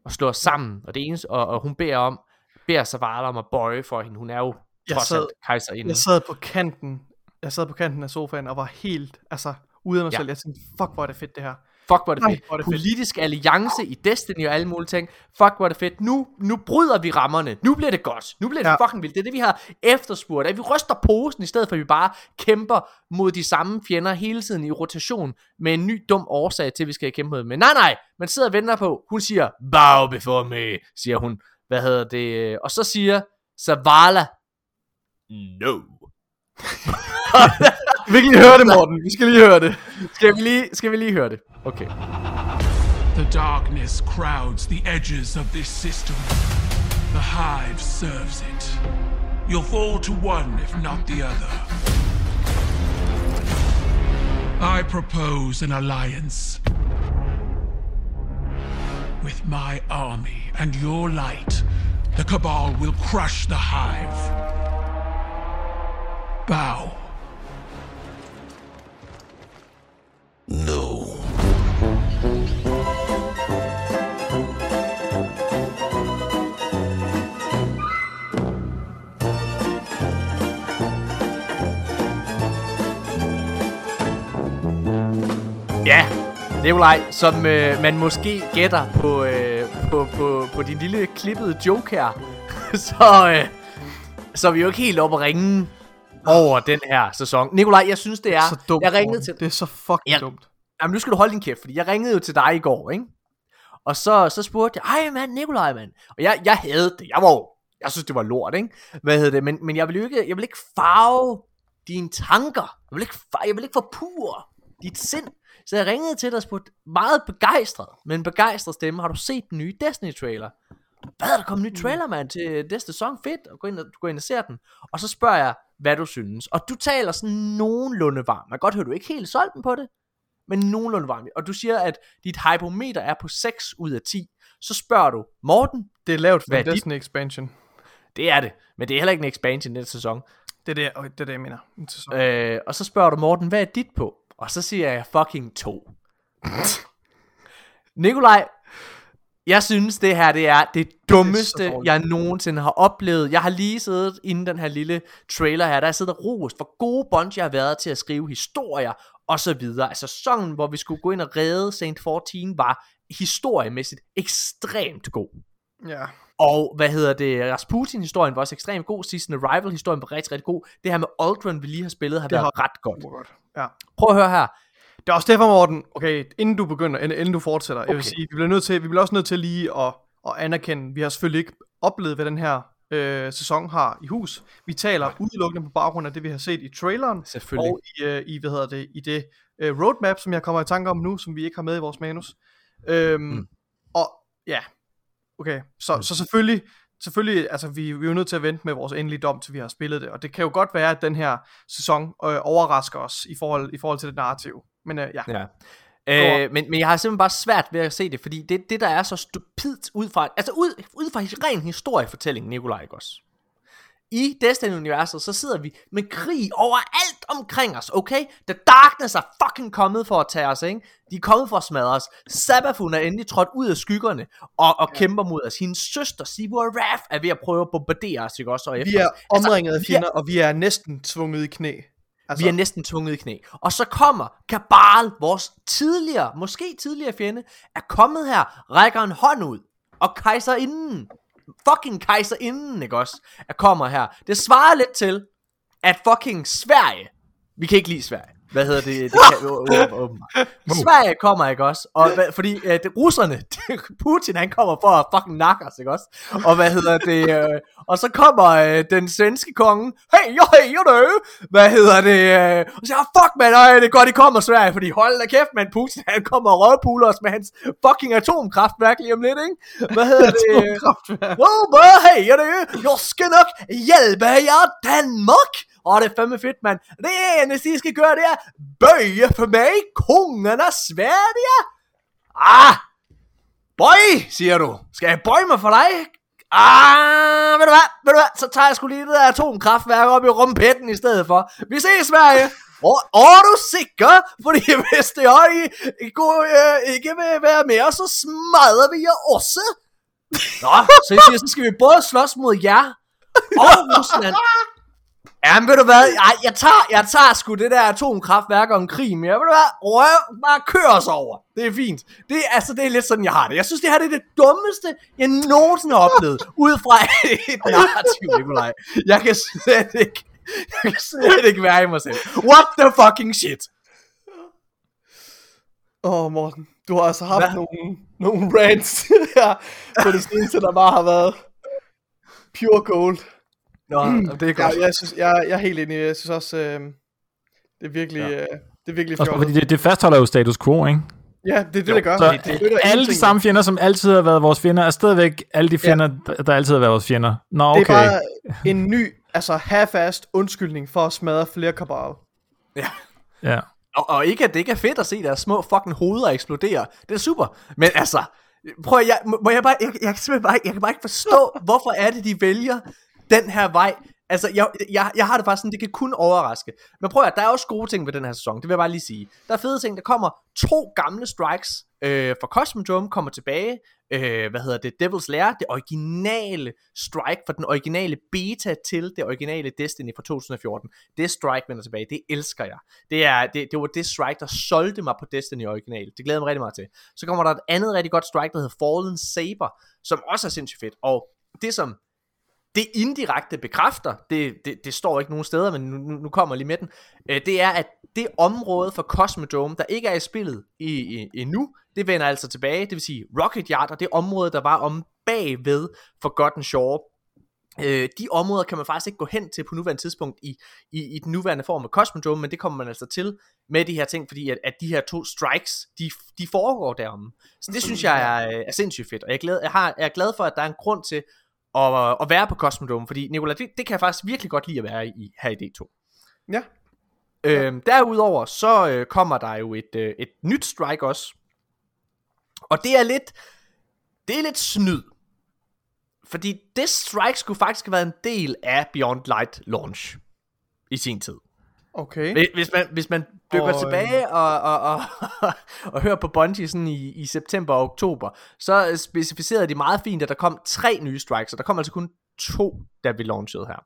Og slår os sammen, og, det eneste, og, og hun beder om, beder Zavala om at bøje for hende. Hun er jo trods alt kejserinden. Jeg sad på kanten, jeg sad på kanten af sofaen og var helt, altså... ude af mig ja. selv, jeg tænkte, fuck hvor er det fedt det her. Fuck hvor er det Ej, fedt. Hvor er det politisk fedt. Alliance i Destiny og alle mulige ting. Fuck hvor er det fedt. Nu, nu bryder vi rammerne. Nu bliver det godt. Nu bliver det ja. fucking vildt. Det er det vi har efterspurgt. At vi ryster posen, i stedet for at vi bare kæmper mod de samme fjender hele tiden i rotation. Med en ny dum årsag til at vi skal kæmpe mod dem. Men nej nej, man sidder og venter på. Hun siger, bow before me, siger hun. Hvad hedder det? Og så siger Zavala, no. Vi kan lige høre det, Morten. Vi skal lige høre det. Skal vi lige, skal vi lige høre det? Okay. The darkness crowds the edges of this system. The hive serves it. You'll fall to one, if not the other. I propose an alliance. With my army and your light, the Cabal will crush the hive. Bow. No. Ja, Nikolaj, som øh, man måske gætter på, øh, på, på, på din lille klippede joke her, så, øh, så er vi jo ikke helt oppe at ringe over den her sæson. Nikolaj, jeg synes det er, det er så dumt, jeg ringede til det er så fucking jeg, dumt. Jamen nu skal du holde din kæft, fordi jeg ringede jo til dig i går, ikke? Og så så spurgte jeg, "Ej mand, Nikolaj mand." Og jeg jeg havde det. Jeg var jo, jeg synes det var lort, ikke? Hvad hedder det? Men men jeg vil ikke jeg vil ikke farve dine tanker. Jeg vil ikke farve, jeg vil ikke forpure dit sind. Så jeg ringede til dig og spurgte meget begejstret, men begejstret stemme, har du set den nye Destiny trailer? Hvad er der kommet en ny trailer, mand, til næste sæson? Fedt, og gå ind og, du går ind og ser den. Og så spørger jeg, hvad du synes. Og du taler sådan nogenlunde varmt. Jeg kan godt høre, du ikke helt solgt den på det, men nogenlunde varmt. Og du siger, at dit hypometer er på seks ud af ti. Så spørger du, Morten, det er lavet for Destiny expansion. Det er det, men det er heller ikke en expansion i den sæson. Det er det, det, det jeg mener. Øh, og så spørger du, Morten, hvad er dit på? Og så siger jeg, fucking to. Nikolaj, jeg synes det her det er det dummeste det er jeg nogensinde har oplevet. Jeg har lige siddet inden den her lille trailer her, der sidder rost for gode bunch jeg har været til at skrive historier og så videre. Altså sæsonen hvor vi skulle gå ind og redde Saint fjorten var historiemæssigt ekstremt god. Ja. Og hvad hedder det, Rasputin historien var også ekstremt god. Season of the Dawn historien var rigtig rigtig god. Det her med Aldrin vi lige har spillet har det været har... ret godt. godt. Ja. Prøv at høre her. Det er også derfor, Morten, okay, inden du begynder, inden du fortsætter, okay. Jeg vil sige, vi bliver, nødt til, vi bliver også nødt til lige at, at anerkende, vi har selvfølgelig ikke oplevet, hvad den her øh, sæson har i hus. Vi taler udelukkende på baggrund af det, vi har set i traileren, og i, øh, i, hvad hedder det, i det øh, roadmap, som jeg kommer i tanke om nu, som vi ikke har med i vores manus. Øhm, mm. Og ja, okay, så, mm. så selvfølgelig, selvfølgelig altså, vi, vi er jo nødt til at vente med vores endelige dom, til vi har spillet det, og det kan jo godt være, at den her sæson øh, overrasker os i forhold, i forhold til det narrativ. Men, øh, ja. Ja. Øh, men, men jeg har simpelthen bare svært ved at se det, fordi det, det der er så stupidt ud fra, altså ud, ud fra ren historiefortælling, Nikolaj også. I Destiny-universet, så sidder vi med krig overalt omkring os, okay? The Darkness er fucking kommet for at tage os, ikke? De er kommet for at smadre os. Sabafun er endelig trådt ud af skyggerne og, og ja. kæmper mod os. Hendes søster, Sibu Araf, er ved at prøve at bombardere os, ikke også? Og efter vi er omringet af altså, fjender, og vi er næsten tvunget i knæ. Altså. Vi er næsten tvunget i knæ. Og så kommer Kabal, vores tidligere, måske tidligere fjende, er kommet her, rækker en hånd ud. Og kejserinden, fucking kejserinden, ikke også, er kommer her. Det svarer lidt til, at fucking Sverige, vi kan ikke lide Sverige. Hvad hedder det? det kan, åbenbart. Sverige kommer, ikke også? Og, fordi øh, det, russerne, de, Putin, han kommer for at fucking nakke os, ikke også? Og hvad hedder det? Øh, og så kommer øh, den svenske konge, hey, jo, hey, jo, dø, hvad hedder det? Øh, og så siger, oh, fuck, man, øh, det er godt, I kommer, Sverige, fordi hold da kæft, man, Putin, han kommer og røvpuler os med hans fucking atomkraftværk lige om lidt, ikke? Hvad hedder det? Atomkraftværk. Åh, hvad, hey, jo, dø, jeg skal nok hjælpe jer, Danmark. Åh, oh, det er fandme fedt, mand. Det eneste, I skal gøre, det er bøje for mig, kongen af Sverige. Ah, bøj, siger du. Skal jeg bøje mig for dig? Ah, ved du hvad, ved du hvad, så tager jeg sgu lige det der atomkraftværk op i rumpetten i stedet for. Vi ses, Sverige. Åh, er du sikker? Fordi hvis det er, I, I går, øh, ikke vil være med os, så smadrer vi jer også. Nå, så I siger, så skal vi både slås mod jer og Rusland. Jamen ved du hvad, ej, jeg tager, jeg tager sgu det der atomkraftværk om krig, men jeg ved du hvad, røv, bare kør os over, det er fint, det, altså, det er lidt sådan jeg har det, jeg synes det her det er det dummeste, jeg nogensinde har oplevet, ud fra et narrativ, Nikolaj, jeg kan slet ikke, jeg kan slet ikke være i mig selv, what the fucking shit. Åh oh, Morten, du har altså haft nogle, nogle rants her, på det seneste der bare har været pure gold. Nå, mm. det er godt. Ja, jeg, synes, jeg, jeg er helt enig. Jeg synes også, øh, det er virkelig, ja. øh, det er virkelig fjollet. Det, det fastholder jo status quo, ikke? Ja, det er det, jo, det gør. Så, det, det alle de samme fjender, som altid har været vores fjender, er stadigvæk alle de fjender, ja. der altid har været vores fjender. Nå, okay. Det er bare en ny, altså half-assed undskyldning for at smadre flere kabal. Ja. Ja. Og, og ikke, at det ikke er fedt at se deres små fucking hoveder eksplodere. Det er super. Men altså, prøv jeg, må jeg bare, jeg, jeg, jeg, simpelthen bare, jeg kan bare ikke forstå, hvorfor er det, de vælger den her vej. Altså jeg, jeg, jeg har det bare sådan, det kan kun overraske. Men prøv at der er også gode ting ved den her sæson, det vil jeg bare lige sige. Der er fede ting, der kommer to gamle strikes øh, fra Cosmodrome kommer tilbage. øh, Hvad hedder det, Devil's Lair, det originale strike fra den originale beta til det originale Destiny fra to tusind og fjorten. Det strike vender tilbage, det elsker jeg. Det, er, det, det var det strike, der solgte mig på Destiny original. Det glæder jeg mig rigtig meget til. Så kommer der et andet rigtig godt strike, der hedder Fallen Saber, som også er sindssygt fedt. Og det som det indirekte bekræfter, det, det, det står ikke nogen steder, men nu, nu kommer jeg lige med den, det er, at det område for Cosmodrome, der ikke er i spillet endnu, det vender altså tilbage, det vil sige Rocket Yard, og det område, der var om bagved for Forgotten Shore. De områder kan man faktisk ikke gå hen til på nuværende tidspunkt i, i, i den nuværende form af Cosmodrome, men det kommer man altså til med de her ting, fordi at, at de her to strikes, de, de foregår deromme. Så det synes jeg er, er sindssygt fedt, og jeg, glæder, jeg, har, jeg er glad for, at der er en grund til og at være på Cosmodrome, fordi Nikolaj, det, det kan jeg faktisk virkelig godt lide at være i her i D to. Ja. Øhm, derudover så øh, kommer der jo et øh, et nyt strike også. Og det er lidt det er lidt snyd. Fordi det strike skulle faktisk have været en del af Beyond Light launch i sin tid. Okay. Hvis man hvis man dykker og, tilbage og og og, og, og hører på Bungie sådan i, i september og oktober, så specificerede de meget fint, at der kom tre nye strikes, og der kom altså kun to, da vi launchede her.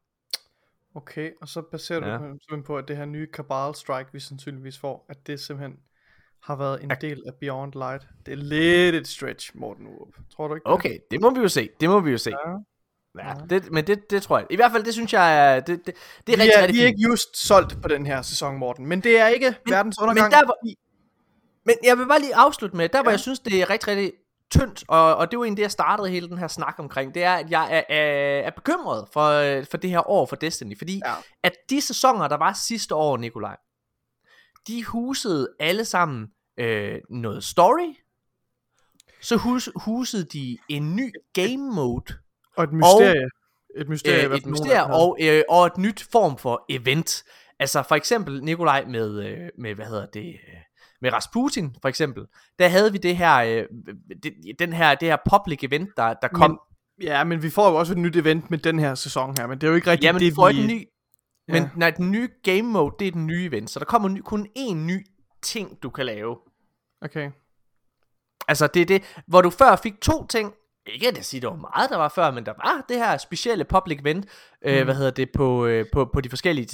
Okay, og så baserer ja. du simpelthen på, at det her nye Cabal strike, vi sandsynligvis får, at det simpelthen har været en del af Beyond Light. Det er lidt et stretch, Morten Urup. Tror du ikke? Det? Okay, det må vi jo se. Det må vi jo se. Ja. Ja, det, men det, det tror jeg. I hvert fald, det synes jeg er, det, det, det er rigtig, ja, rigtig de er ikke just solgt på den her sæson, Morten. Men det er ikke men, verdens undergang. Men, der var, men jeg vil bare lige afslutte med, der ja. hvor jeg synes, det er rigtig, rigtig tyndt. Og, og det var egentlig det, jeg startede hele den her snak omkring. Det er, at jeg er, er, er bekymret for, for det her år for Destiny. Fordi ja. at de sæsoner, der var sidste år, Nikolaj, de husede alle sammen øh, noget story. Så hus, husede de en ny game mode. Og et mysterie, og, et mysterie, øh, et mysterie og, øh, og et nyt form for event. Altså for eksempel Nikolaj med, øh, med hvad hedder det, øh, med Rasputin for eksempel. Der havde vi det her, øh, det, den her, det her public event, der, der kom. Men, ja, men vi får jo også et nyt event med den her sæson her, men det er jo ikke rigtigt. Ja, men det, vi får et ny, ja. men nej, den nye game mode, det er den nye event, så der kommer ny, kun én ny ting, du kan lave. Okay. Altså det er det, hvor du før fik to ting. Ikke at jeg siger, det var meget, der var før, men der var det her specielle public event, øh, mm. hvad hedder det, på, øh, på, på de forskellige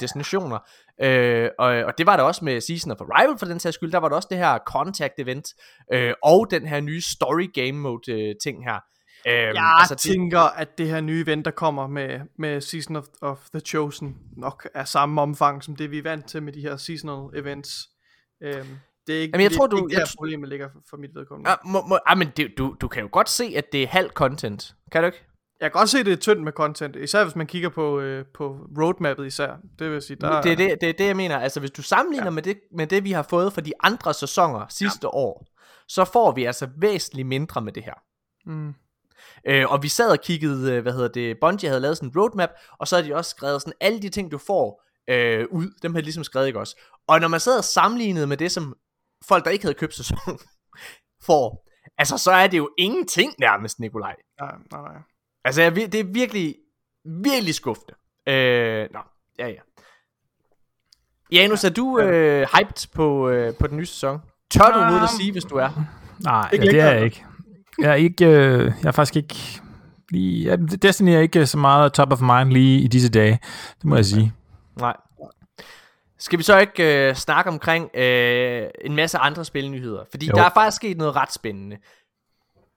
destinationer. Yeah. Øh, og, og det var der også med Season of Arrival for den sags skyld, der var der også det her contact event, øh, og den her nye story game mode øh, ting her. Øh, jeg altså, tænker, det, at det her nye event, der kommer med, med Season of, of the Chosen, nok er samme omfang som det, vi er vant til med de her seasonal events. Øh. Det er ikke, jamen, jeg det, tror, du, ikke det her problemet ligger for, for mit vedkommende. Ah, må, må, ah men det, du, du kan jo godt se, at det er halv content. Kan du ikke? Jeg kan godt se, det er tyndt med content. Især hvis man kigger på, øh, på roadmappet især. Det vil sige, der... det, er det, det er det, jeg mener. Altså, hvis du sammenligner ja. med, det, med det, vi har fået fra de andre sæsoner sidste ja. år, så får vi altså væsentligt mindre med det her. Mm. Øh, og vi sad og kiggede, hvad hedder det, Bungie havde lavet sådan en roadmap, og så havde de også skrevet sådan, alle de ting, du får øh, ud, dem havde de ligesom skrevet, ikke også? Og når man sad og sammenlignede med det, som folk, der ikke havde købt sæsonen, får, altså så er det jo ingenting nærmest, Nikolaj. Nej, nej, nej. Altså, jeg, det er virkelig, virkelig skuffende. Øh, nå, ja, ja. Janus, er du øh, hyped på, øh, på den nye sæson? Tør du noget at sige, hvis du er? Nej, ja, det er jeg ikke. Jeg er, ikke, øh, jeg er faktisk ikke... Lige, ja, Destiny er ikke så meget top of mind lige i disse dage. Det må okay. jeg sige. Nej. Skal vi så ikke øh, snakke omkring øh, en masse andre spilnyheder? Fordi jo. der er faktisk sket noget ret spændende.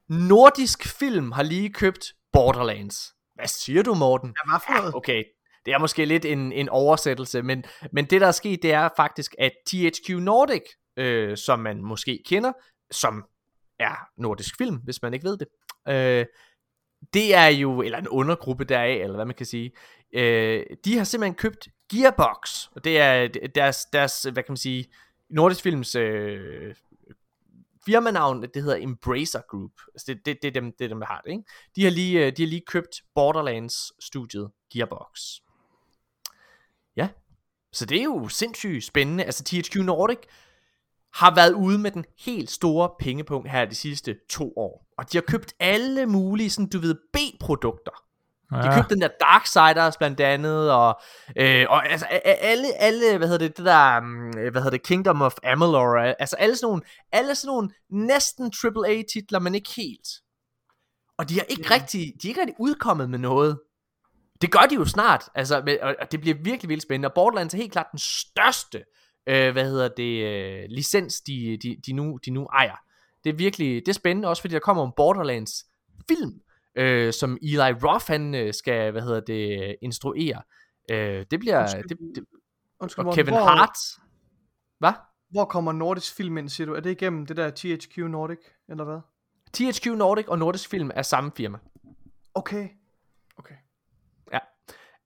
Nordisk Film har lige købt Borderlands. Hvad siger du, Morten? Ja, hvad for noget? Okay, det er måske lidt en, en oversættelse, men, men det der er sket, det er faktisk, at T H Q Nordic, øh, som man måske kender, som er Nordisk Film, hvis man ikke ved det, øh, det er jo, eller en undergruppe deraf, eller hvad man kan sige, øh, de har simpelthen købt Gearbox, og det er deres, deres hvad kan man sige, Nordisk Films... Øh, firmanavn, det hedder Embracer Group. Altså det, det, det, er dem, det er dem, der har det, ikke? De har lige, de har lige købt Borderlands-studiet Gearbox. Ja, så det er jo sindssygt spændende. Altså T H Q Nordic har været ude med den helt store pengepunkt her de sidste to år. Og de har købt alle mulige, sådan du ved, B-produkter. Ja. De købte den der Darksiders blandt andet, og, øh, og altså alle, alle, hvad hedder det, det der, hvad hedder det, Kingdom of Amalur, altså alle sådan nogle, alle sådan nogle næsten triple A titler, men ikke helt. Og de er ikke ja. rigtig, de er ikke rigtig udkommet med noget. Det gør de jo snart, altså, og det bliver virkelig vildt spændende, og Borderlands er helt klart den største, øh, hvad hedder det, øh, licens, de, de, de, nu, de nu ejer. Det er virkelig, det er spændende også, fordi der kommer en Borderlands film, Øh, som Eli Roth han øh, skal, hvad hedder det, instruere. Øh, det bliver undskyld, det, det, undskyld, og Kevin hvor, Hart. Hvad? Hvor kommer Nordisk Film ind, siger du? Er det igennem det der T H Q Nordic eller hvad? T H Q Nordic og Nordisk Film er samme firma. Okay. Okay. Ja.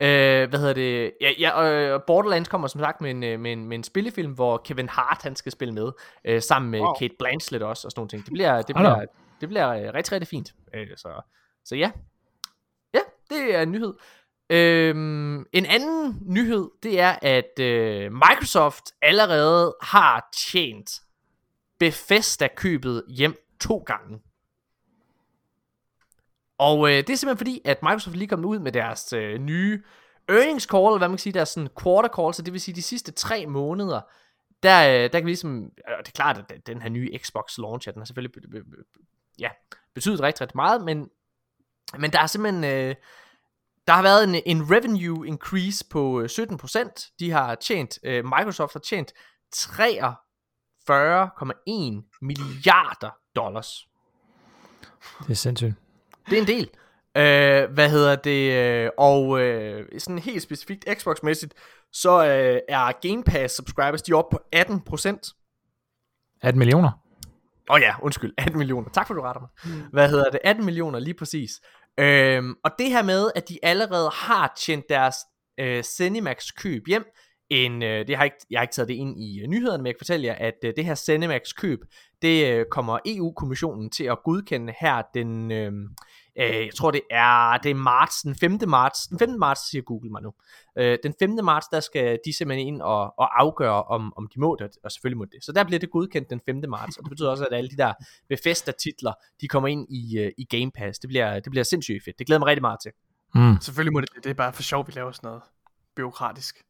Øh, hvad hedder det? Ja, ja, øh, Borderlands kommer som sagt med en, med en, med en spillefilm, hvor Kevin Hart han skal spille med øh, sammen med wow. Kate Blanchett også og sådan nogle ting. Det bliver det bliver det bliver rigtig rigtig fint. Øh, så Så ja, ja, det er en nyhed. Øhm, en anden nyhed, det er, at øh, Microsoft allerede har tjent Bethesda-købet hjem to gange. Og øh, det er simpelthen fordi, at Microsoft lige kom ud med deres øh, nye earnings call, eller hvad man kan sige, deres sådan quarter call, så det vil sige de sidste tre måneder, der, øh, der kan vi ligesom, øh, det er klart, at den her nye Xbox launcher, den har selvfølgelig be- be- be- ja, betydet rigtig, rigtig meget, men Men der er simpelthen, øh, der har været en, en revenue increase på øh, sytten procent. De har tjent, øh, Microsoft har tjent treogfyrre komma en milliarder dollars. Det er sindssygt. Det er en del. Øh, hvad hedder det? Øh, og øh, sådan helt specifikt Xbox-mæssigt, så øh, er Game Pass subscribers, de er oppe på atten procent. atten millioner? Åh oh ja, undskyld, atten millioner. Tak for, du retter mig. Mm. Hvad hedder det? atten millioner, lige præcis. Øhm, og det her med, at de allerede har tjent deres øh, Cinemax-køb hjem, en, øh, det har ikke, jeg har ikke taget det ind i øh, nyhederne, men jeg kan fortælle jer, at øh, det her Cinemax-køb, det øh, kommer E U-kommissionen til at godkende her den, øh, øh, jeg tror det er, det er marts, den femte marts, den femte marts siger Google mig nu, øh, den femte marts, der skal de simpelthen ind og, og afgøre, om, om de må det, og selvfølgelig må det. Så der bliver det godkendt den femte marts, og det betyder også, at alle de der Bethesda-titler, de kommer ind i, øh, i Game Pass. Det bliver, det bliver sindssygt fedt, det glæder mig rigtig meget til. Mm. Selvfølgelig må det, det er bare for sjovt, vi laver sådan noget bureaukratisk.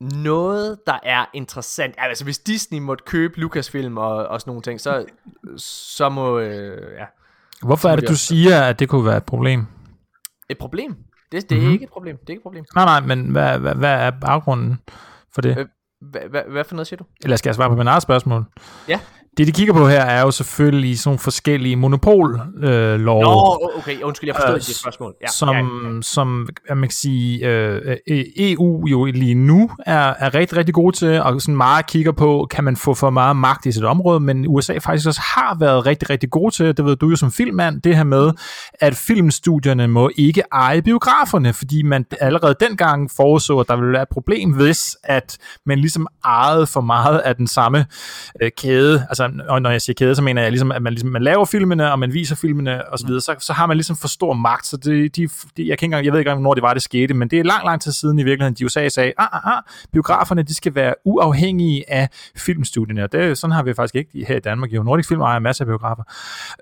Noget, der er interessant. Altså, hvis Disney måtte købe Lucasfilm og, og sådan nogle ting, så, så må... Øh, ja. Hvorfor er det, du siger, at det kunne være et problem? Et problem? Det, det mm-hmm. er ikke et problem. Det er ikke et problem. Nej, nej, men hvad, hvad, hvad er baggrunden for det? Øh, hvad, hvad, hvad for noget siger du? Eller skal jeg svare på min eget spørgsmål? Ja. Det, de kigger på her, er jo selvfølgelig sådan nogle forskellige monopol-love. Øh, Nå, okay, undskyld, jeg forstod øh, ikke det spørgsmål. Ja, som, ja, ja. som man kan sige, øh, E U jo lige nu er, er rigtig, rigtig gode til, og sådan meget kigger på, kan man få for meget magt i sit område, men U S A faktisk også har været rigtig, rigtig gode til, det ved du jo som filmmand, det her med, at filmstudierne må ikke eje biograferne, fordi man allerede dengang foreså, at der ville være et problem, hvis at man ligesom ejede for meget af den samme øh, kæde, altså og når jeg siger kæde, så mener jeg ligesom, at man, ligesom, man laver filmene, og man viser filmene, og så videre, så, så har man ligesom for stor magt, så det, de, de, jeg, ikke engang, jeg ved ikke engang, hvornår det var, det skete, men det er langt, langt tid siden i virkeligheden, de U S A sagde, ah, ah, ah, biograferne, de skal være uafhængige af filmstudierne, og det, sådan har vi faktisk ikke her i Danmark, jo Nordisk Film ejer masser af biografer,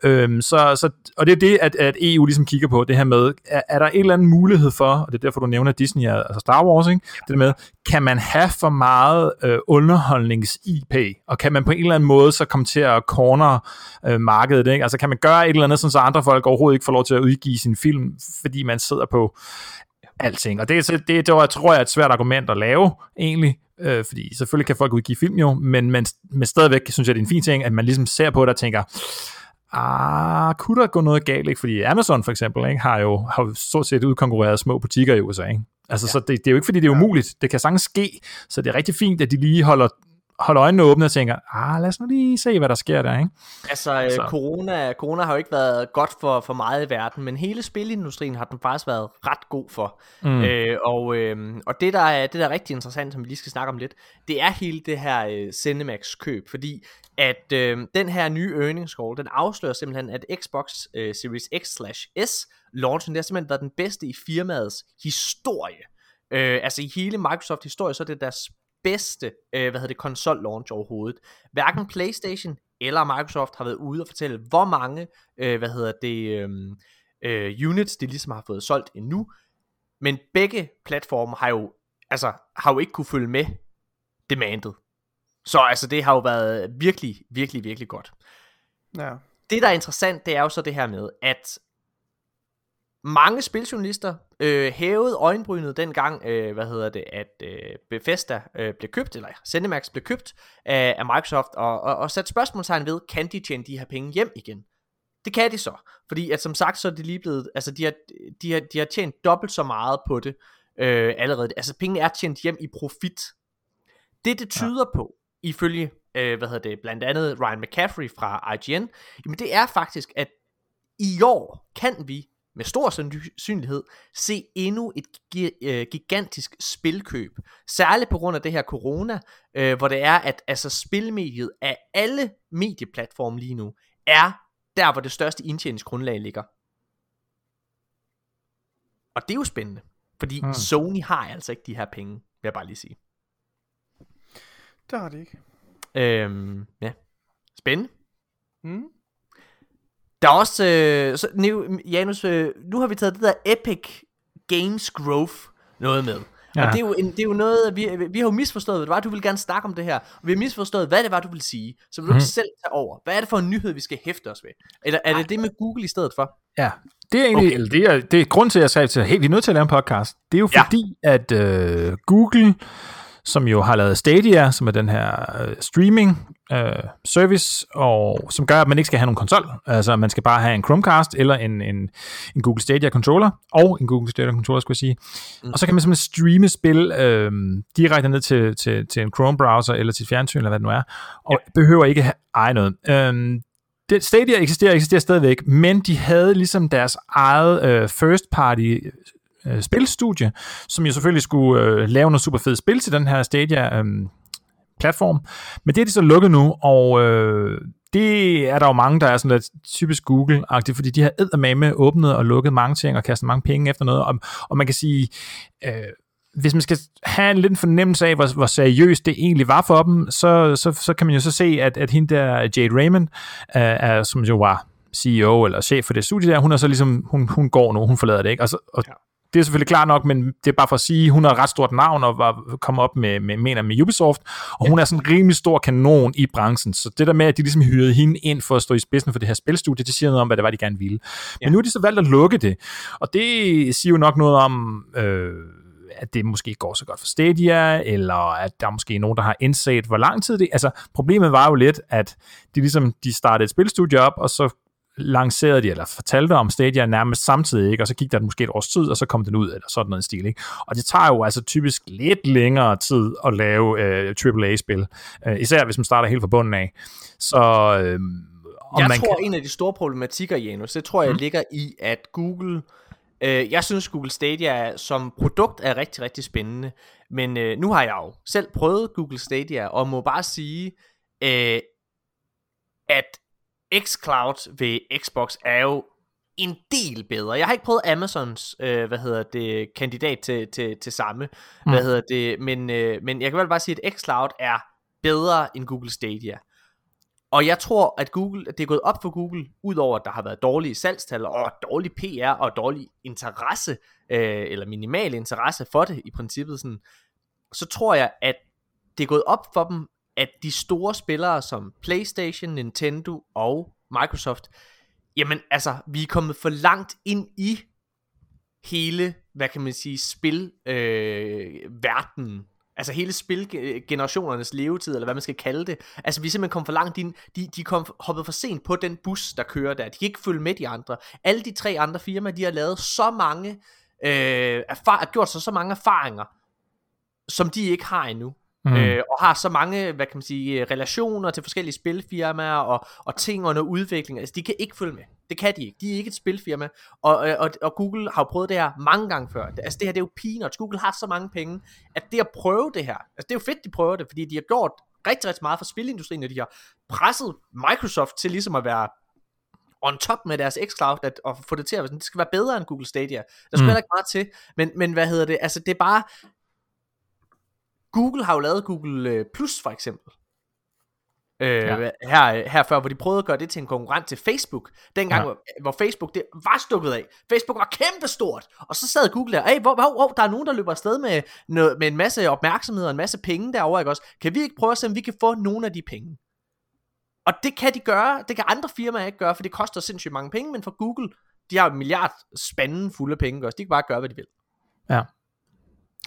øhm, så, så, og det er det, at, at E U ligesom kigger på, det her med, er, er der en eller anden mulighed for, og det er derfor, du nævner Disney, altså Star Wars, ikke? Det med, kan man have for meget øh, underholdnings-I P, og kan man på en eller anden måde, så komme til at corner øh, markedet, ikke? Altså kan man gøre et eller andet, sådan, så andre folk overhovedet ikke får lov til at udgive sin film, fordi man sidder på alting. Og det, det, det var, tror jeg, et svært argument at lave, egentlig, øh, fordi selvfølgelig kan folk udgive film jo, men, men, men stadigvæk synes jeg, det er en fin ting, at man ligesom ser på det og tænker, ah, kunne der gå noget galt, ikke? Fordi Amazon for eksempel, ikke, har jo har stort set udkonkurreret små butikker i U S A, ikke? Altså, ja. Så det, det er jo ikke, fordi det er umuligt. Det kan sagtens ske, så det er rigtig fint, at de lige holder holder øjnene åbne og tænker, ah, lad os nu lige se, hvad der sker der, ikke? Altså, så. corona corona har jo ikke været godt for, for meget i verden, men hele spilindustrien har den faktisk været ret god for. Mm. Øh, og øh, og det, der er, det, der er rigtig interessant, som vi lige skal snakke om lidt, det er hele det her øh, Cinemax-køb, fordi at øh, den her nye earnings call, den afslører simpelthen, at Xbox øh, Series X slash S launchen, det har simpelthen været den bedste i firmaets historie. Øh, altså, i hele Microsoft-historie, så er det deres bedste, øh, hvad hedder det, konsol launch overhovedet. Hverken PlayStation eller Microsoft har været ude og fortælle, hvor mange, øh, hvad hedder det, øh, øh, units, de ligesom har fået solgt endnu. Men begge platforme har jo, altså, har jo ikke kunne følge med demandet. Så altså, det har jo været virkelig, virkelig, virkelig godt. Ja. Det, der er interessant, det er jo så det her med, at mange spiljournalister øh, hævede øjenbrynet dengang, øh, hvad hedder det, at øh, Bethesda øh, blev købt, eller Cinemax blev købt af, af Microsoft, og, og, og satte spørgsmålstegn ved, kan de tjene de her penge hjem igen? Det kan de så, fordi at som sagt, så er de lige blevet, altså de har, de har, de har tjent dobbelt så meget på det øh, allerede. Altså penge er tjent hjem i profit. Det, det tyder ja. på, ifølge, øh, hvad hedder det, blandt andet Ryan McCaffrey fra I G N, jamen det er faktisk, at i år kan vi med stor sandsynlighed se endnu et gigantisk spilkøb. Særligt på grund af det her corona, øh, hvor det er, at altså, spilmediet af alle medieplatforme lige nu, er der, hvor det største indtjeningsgrundlag ligger. Og det er jo spændende, fordi mm. Sony har altså ikke de her penge, vil jeg bare lige sige. Det har de ikke. Øhm, ja. Spændende. Mm. Der er også, øh, så, Janus, øh, nu har vi taget det der Epic Games Growth noget med. Ja. Og det er, jo en, det er jo noget, vi, vi har jo misforstået, hvad det var, du ville gerne snakke om det her. Og vi har misforstået, hvad det var, du ville sige. Så vil du mm. selv tage over. Hvad er det for en nyhed, vi skal hæfte os ved? Eller er det det med Google i stedet for? Ja, det er egentlig, okay. det, er, det er grund til, at jeg sagde til dig, hey, vi er nødt til at lave en podcast. Det er jo fordi, ja. at øh, Google, som jo har lavet Stadia, som er den her øh, streaming øh, service, og som gør, at man ikke skal have nogen konsol. Altså, man skal bare have en Chromecast, eller en, en, en Google Stadia controller, og en Google Stadia controller, skulle jeg sige. Mm. Og så kan man simpelthen streame spil øh, direkte ned til, til, til en Chrome browser, eller til fjernsyn, eller hvad det nu er, og ja. behøver ikke eje noget. Øh, det, Stadia eksisterer, eksisterer stadigvæk, men de havde ligesom deres eget øh, first party spilstudie, som jo selvfølgelig skulle øh, lave noget super fedt spil til den her Stadia-platform. Øh, Men det er de så lukket nu, og øh, det er der jo mange, der er sådan lidt typisk Google-agtigt, fordi de har eddermame åbnet og lukket mange ting og kastet mange penge efter noget. Og, og man kan sige, øh, hvis man skal have en lidt fornemmelse af, hvor, hvor seriøst det egentlig var for dem, så, så, så kan man jo så se, at, at hende der, Jade Raymond, øh, er, som jo var C E O eller chef for det studie der, hun er så ligesom, hun, hun går nu, hun forlader det, ikke? Og så, og, det er selvfølgelig klart nok, men det er bare for at sige, hun har et ret stort navn og var kommet op med, med, mener med Ubisoft, og hun er sådan en rimelig stor kanon i branchen. Så det der med, at de ligesom hyrede hende ind for at stå i spidsen for det her spilstudie, det siger noget om, hvad det var, de gerne ville. Men ja. nu er de så valgt at lukke det, og det siger jo nok noget om, øh, at det måske går så godt for Stadia, eller at der er måske nogen, der har indset, hvor lang tid det... Altså, problemet var jo lidt, at de ligesom, de startede et spilstudie op, og så lancerede de, eller fortalte om Stadia nærmest samtidig, ikke? Og så gik der måske et års tid, og så kom den ud, eller sådan noget stil, ikke? Og det tager jo altså typisk lidt længere tid at lave øh, triple A-spil, øh, især hvis man starter helt fra bunden af. Så... Øh, jeg tror, kan... en af de store problematikker, Janus, det tror jeg mm. ligger i, at Google... Øh, jeg synes, Google Stadia som produkt er rigtig, rigtig spændende. Men øh, nu har jeg jo selv prøvet Google Stadia, og må bare sige, øh, at xCloud ved Xbox er jo en del bedre. Jeg har ikke prøvet Amazons, øh, hvad hedder det, kandidat til, til, til samme, mm. hvad hedder det, men, øh, men jeg kan vel bare sige, at xCloud er bedre end Google Stadia. Og jeg tror, at Google, det er gået op for Google, udover at der har været dårlige salgstal og dårlig P R og dårlig interesse, øh, eller minimal interesse for det i princippet, sådan, så tror jeg, at det er gået op for dem, at de store spillere som PlayStation, Nintendo og Microsoft, jamen altså, vi er kommet for langt ind i hele, hvad kan man sige, spilverdenen. Øh, Altså hele spilgenerationernes levetid, eller hvad man skal kalde det. Altså vi er simpelthen kommet for langt ind. De, de kom hoppet for sent på den bus, der kører der. De kan ikke følge med de andre. Alle de tre andre firmaer, de har lavet så mange, øh, erfar- gjort sig så mange erfaringer, som de ikke har endnu. Mm. Øh, og har så mange, hvad kan man sige, relationer til forskellige spilfirmaer og, og ting under udvikling. Altså de kan ikke følge med. Det kan de ikke. De er ikke et spilfirma. Og, og, og Google har jo prøvet det her mange gange før. Altså det her, det er jo peanuts. Google har så mange penge, at det at prøve det her, altså det er jo fedt, de prøver det, fordi de har gjort rigtig, rigtig meget for spilindustrien, og de har presset Microsoft til ligesom at være on top med deres xCloud, at, at få det til at det skal være bedre end Google Stadia. Der skal mm. ikke meget til, men, men hvad hedder det? Altså det er bare... Google har jo lavet Google Plus for eksempel, øh, ja. her, her før, hvor de prøvede at gøre det til en konkurrent til Facebook, dengang, ja. hvor, hvor Facebook det var stukket af. Facebook var kæmpestort, og så sad Google der, hey, hvor, hvor, hvor, der er nogen, der løber afsted med, med en masse opmærksomhed og en masse penge derovre, ikke også? Kan vi ikke prøve at se, om vi kan få nogle af de penge? Og det kan de gøre, det kan andre firmaer ikke gøre, for det koster sindssygt mange penge, men for Google, de har en milliard spanden fuld af penge, også. De kan bare gøre, hvad de vil. Ja.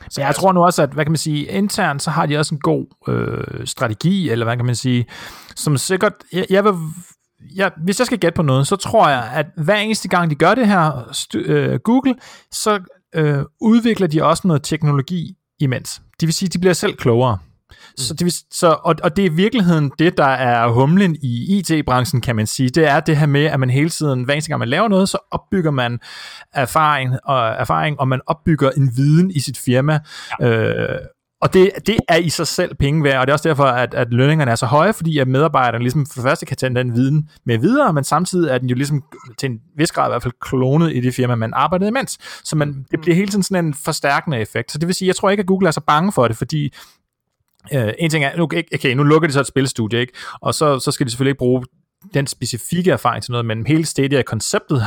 Så jeg tror nu også, at hvad kan man sige, internt så har de også en god øh, strategi, eller hvad kan man sige, som sikkert, jeg, jeg vil, jeg, hvis jeg skal gætte på noget, så tror jeg, at hver eneste gang de gør det her, st- øh, Google, så øh, udvikler de også noget teknologi imens. Det vil sige, at de bliver selv klogere. Så det vil, så, og, og det er i virkeligheden det, der er humlen i I T-branchen, kan man sige. Det er det her med, at man hele tiden, hver eneste gang man laver noget, så opbygger man erfaring og, erfaring, og man opbygger en viden i sit firma. Ja. Øh, og det, det er i sig selv penge værd, og det er også derfor, at, at lønningerne er så høje, fordi at medarbejderne ligesom for første kan tage den viden med videre, men samtidig er den jo ligesom til en vis grad i hvert fald klonet i det firma, man arbejdede imens. Så man, det bliver hele tiden sådan en forstærkende effekt. Så det vil sige, jeg tror ikke, at Google er så bange for det, fordi Uh, en ting er, okay, okay, nu lukker de så et spilstudie, ikke? Og så, så skal de selvfølgelig ikke bruge den specifikke erfaring til noget, men hele Stadia-konceptet,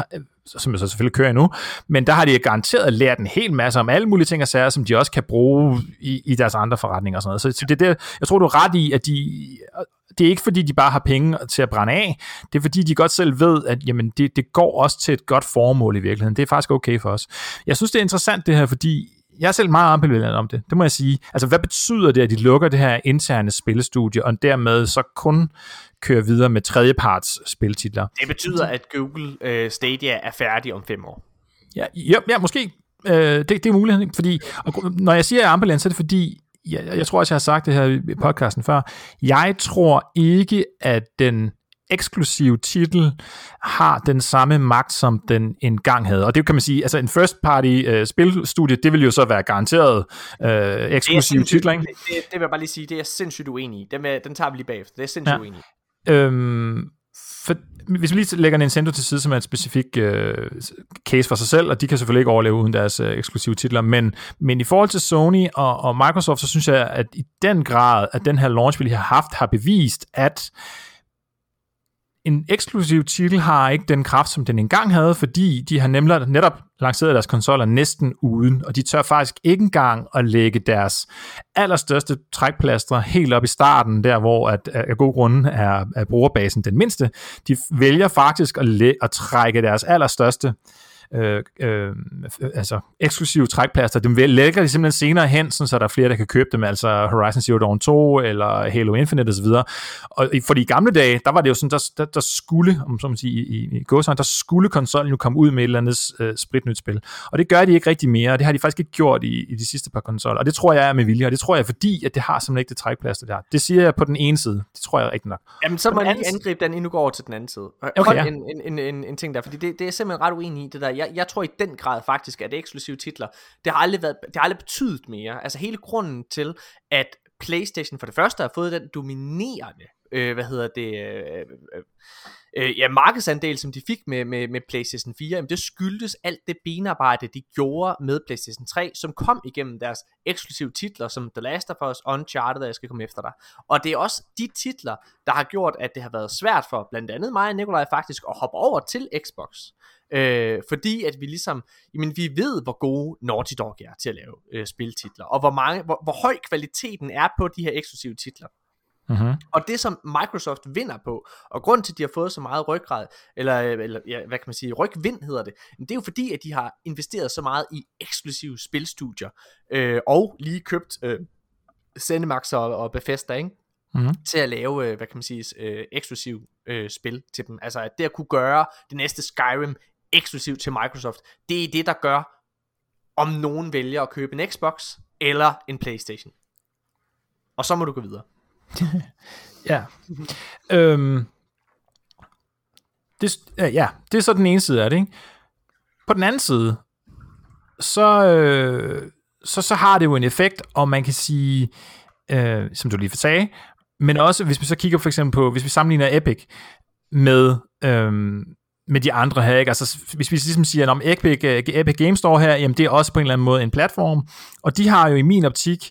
som jeg så selvfølgelig kører endnu, men der har de garanteret lært en hel masse om alle mulige ting og sager, som de også kan bruge i, i deres andre forretninger og sådan noget. Så, så det der, jeg tror, du er ret i, at de... Det er ikke fordi, de bare har penge til at brænde af. Det er fordi, de godt selv ved, at jamen, det, det går også til et godt formål i virkeligheden. Det er faktisk okay for os. Jeg synes, det er interessant det her, fordi jeg er selv meget ambivalent om det, det må jeg sige. Altså, hvad betyder det, at de lukker det her interne spillestudie, og dermed så kun kører videre med tredjeparts spiltitler? Det betyder, at Google øh, Stadia er færdig om fem år. Ja, ja, ja måske. Øh, det, det er muligheden, fordi og, når jeg siger, at jeg er ambivalent, så er det fordi, jeg, jeg tror også, jeg har sagt det her i podcasten før, jeg tror ikke, at den eksklusiv titel har den samme magt, som den engang havde. Og det kan man sige, altså en first party øh, spilstudie, det vil jo så være garanteret øh, eksklusiv titler, ikke? Det, det, det vil jeg bare lige sige, det er sindssygt uenig i. Den, den tager vi lige bagefter. Det er sindssygt ja. uenig i. Øhm, for, hvis vi lige lægger Nintendo til side, som er et specifik øh, case for sig selv, og de kan selvfølgelig ikke overleve uden deres øh, eksklusive titler, men, men i forhold til Sony og, og Microsoft, så synes jeg, at i den grad, at den her launch, vi har haft, har bevist, at en eksklusiv titel har ikke den kraft, som den engang havde, fordi de har nemlig netop lanceret deres konsoller næsten uden, og de tør faktisk ikke engang at lægge deres allerstørste trækplaster helt op i starten, der hvor at, af gode grunde er, er brugerbasen den mindste. De vælger faktisk at, læ- at trække deres allerstørste øh, øh, altså eksklusive trækplaster. Dem lægger de simpelthen senere hen, så der er flere, der kan købe dem, altså Horizon Zero Dawn to eller Halo Infinite osv. Og fordi i gamle dage, der var det jo sådan, der, der, der skulle, om så man siger, i, i gåsøjne, der skulle konsollen jo komme ud med et eller andet øh, spritnyt spil. Og det gør de ikke rigtig mere, og det har de faktisk ikke gjort i, i de sidste par konsoller. Og det tror jeg er med vilje, og det tror jeg fordi, at det har simpelthen ikke det trækplaster, det har. Det siger jeg på den ene side. Det tror jeg rigtig nok. Jamen så må man lige angribe den, inden du går over til den anden side. Okay, en, ja. en, en, en, en ting der, fordi det, det er simpelthen ret uenig i det der. Jeg, jeg tror i den grad faktisk, at eksklusive titler, det har aldrig været, det har aldrig betydet mere. Altså hele grunden til, at PlayStation for det første har fået den dominerende, øh, hvad hedder det, øh, øh, ja, markedsandel, som de fik med, med, med PlayStation fire, jamen det skyldes alt det benarbejde, de gjorde med PlayStation tre, som kom igennem deres eksklusive titler, som The Last of Us, Uncharted, og jeg skal komme efter dig. Og det er også de titler, der har gjort, at det har været svært for blandt andet mig og Nikolaj faktisk at hoppe over til Xbox. Øh, fordi at vi ligesom, jamen vi ved, hvor gode Naughty Dog er til at lave øh, spiltitler, og hvor, mange, hvor, hvor høj kvaliteten er på de her eksklusive titler. Mm-hmm. Og det som Microsoft vinder på, og grund til at de har fået så meget ryggrad, eller, eller ja, hvad kan man sige, rygvind hedder det, det er jo fordi, at de har investeret så meget i eksklusive spilstudier, øh, og lige købt øh, Cinemax og, og Bethesda, ikke? Mm-hmm. Til at lave, hvad kan man sige, øh, eksklusive øh, spil til dem. Altså at det at kunne gøre det næste Skyrim eksklusivt til Microsoft, det er det, der gør, om nogen vælger at købe en Xbox eller en PlayStation. Og så må du gå videre. Ja. øhm, det, ja, det er så den ene side af det, ikke? På den anden side, så, øh, så, så har det jo en effekt, og man kan sige, øh, som du lige sagde, men også hvis vi så kigger for eksempel på, hvis vi sammenligner Epic med... Øh, med de andre her, ikke? Altså, hvis vi ligesom siger, om Epic, Epic Games Store her, jamen det er også på en eller anden måde en platform, og de har jo i min optik